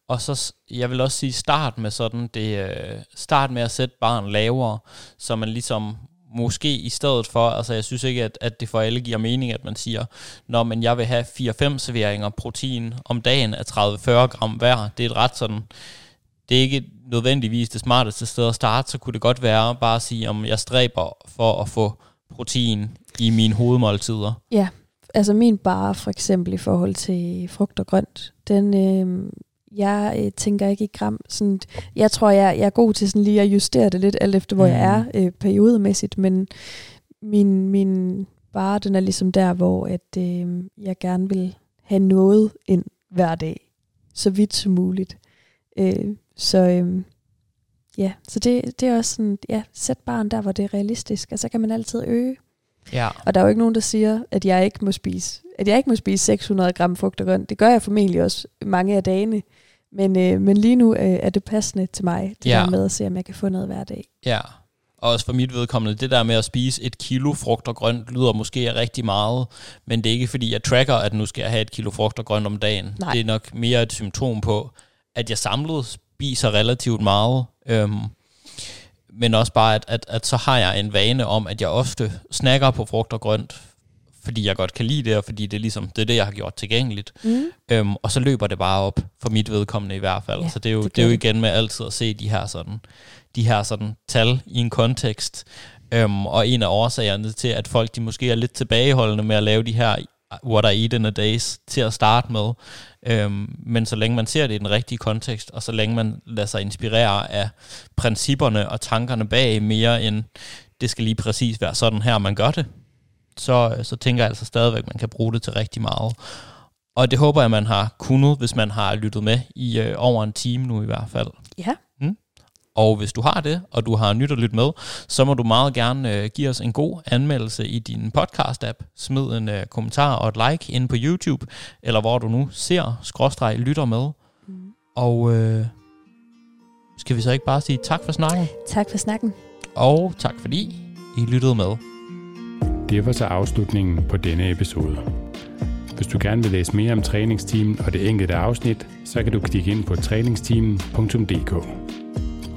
Og så, jeg vil også sige, start med at sætte barren lavere, så man ligesom måske i stedet for, altså jeg synes ikke, at det for alle giver mening, at man siger, nå, men jeg vil have 4-5 serveringer protein om dagen af 30-40 gram hver. Det er et ret sådan, det er ikke nødvendigvis det smarteste sted at starte, så kunne det godt være bare at sige, om jeg stræber for at få protein i mine hovedmåltider. Ja. Altså min bar for eksempel i forhold til frugt og grønt, jeg tænker ikke i gram. Sådan, jeg tror, jeg er god til sådan lige at justere det lidt, alt efter hvor jeg er periodemæssigt, men min bar, den er ligesom der, hvor at, jeg gerne vil have noget ind hver dag, så vidt som muligt. Så det er også sådan, ja, sæt baren der, hvor det er realistisk, og så kan man altid øge. Ja. Og der er jo ikke nogen, der siger, at jeg ikke må spise 600 gram frugt og grønt. Det gør jeg formentlig også mange af dagene. Men lige nu er det passende til mig, det der med at se, om jeg kan få noget hver dag. Ja, og også for mit vedkommende, det der med at spise 1 kilo frugt og grønt, lyder måske rigtig meget, men det er ikke fordi, jeg tracker, at nu skal jeg have 1 kilo frugt og grønt om dagen. Nej. Det er nok mere et symptom på, at jeg samlet spiser relativt meget, men også bare, at så har jeg en vane om, at jeg ofte snakker på frugt og grønt, fordi jeg godt kan lide det, og fordi det er, ligesom, det er det, jeg har gjort tilgængeligt. Mm. Og så løber det bare op, for mit vedkommende i hvert fald. Ja, så det er jo igen med altid at se de her sådan tal i en kontekst. Og en af årsagerne til, at folk de måske er lidt tilbageholdende med at lave de her what I eat in a days til at starte med. Men så længe man ser det i den rigtige kontekst, og så længe man lader sig inspirere af principperne og tankerne bag mere end, det skal lige præcis være sådan her, man gør det, så tænker jeg altså stadigvæk, man kan bruge det til rigtig meget. Og det håber jeg, man har kunnet, hvis man har lyttet med i over en time nu i hvert fald. Ja. Mm? Og hvis du har det, og du har nyt at lytte med, så må du meget gerne give os en god anmeldelse i din podcast-app. Smid en kommentar og et like inde på YouTube, eller hvor du nu ser /lytter med. Mm. Og skal vi så ikke bare sige tak for snakken? Tak for snakken. Og tak fordi I lyttede med. Det var så afslutningen på denne episode. Hvis du gerne vil læse mere om træningsteamen og det enkelte afsnit, så kan du klikke ind på træningsteamen.dk.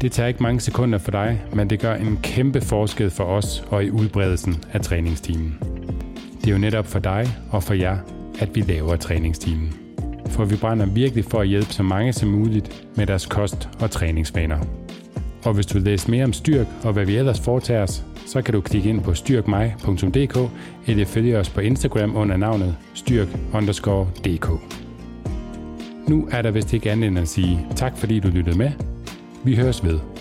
Det tager ikke mange sekunder for dig, men det gør en kæmpe forskel for os og i udbredelsen af træningsteamen. Det er jo netop for dig og for jer, at vi laver træningsteamen. For vi brænder virkelig for at hjælpe så mange som muligt med deres kost- og træningsvaner. Og hvis du læser mere om Styrk og hvad vi ellers foretager os, så kan du klikke ind på styrkmig.dk eller følge os på Instagram under navnet styrk_dk. Nu er der vist ikke andet end at sige tak, fordi du lyttede med. Vi høres ved.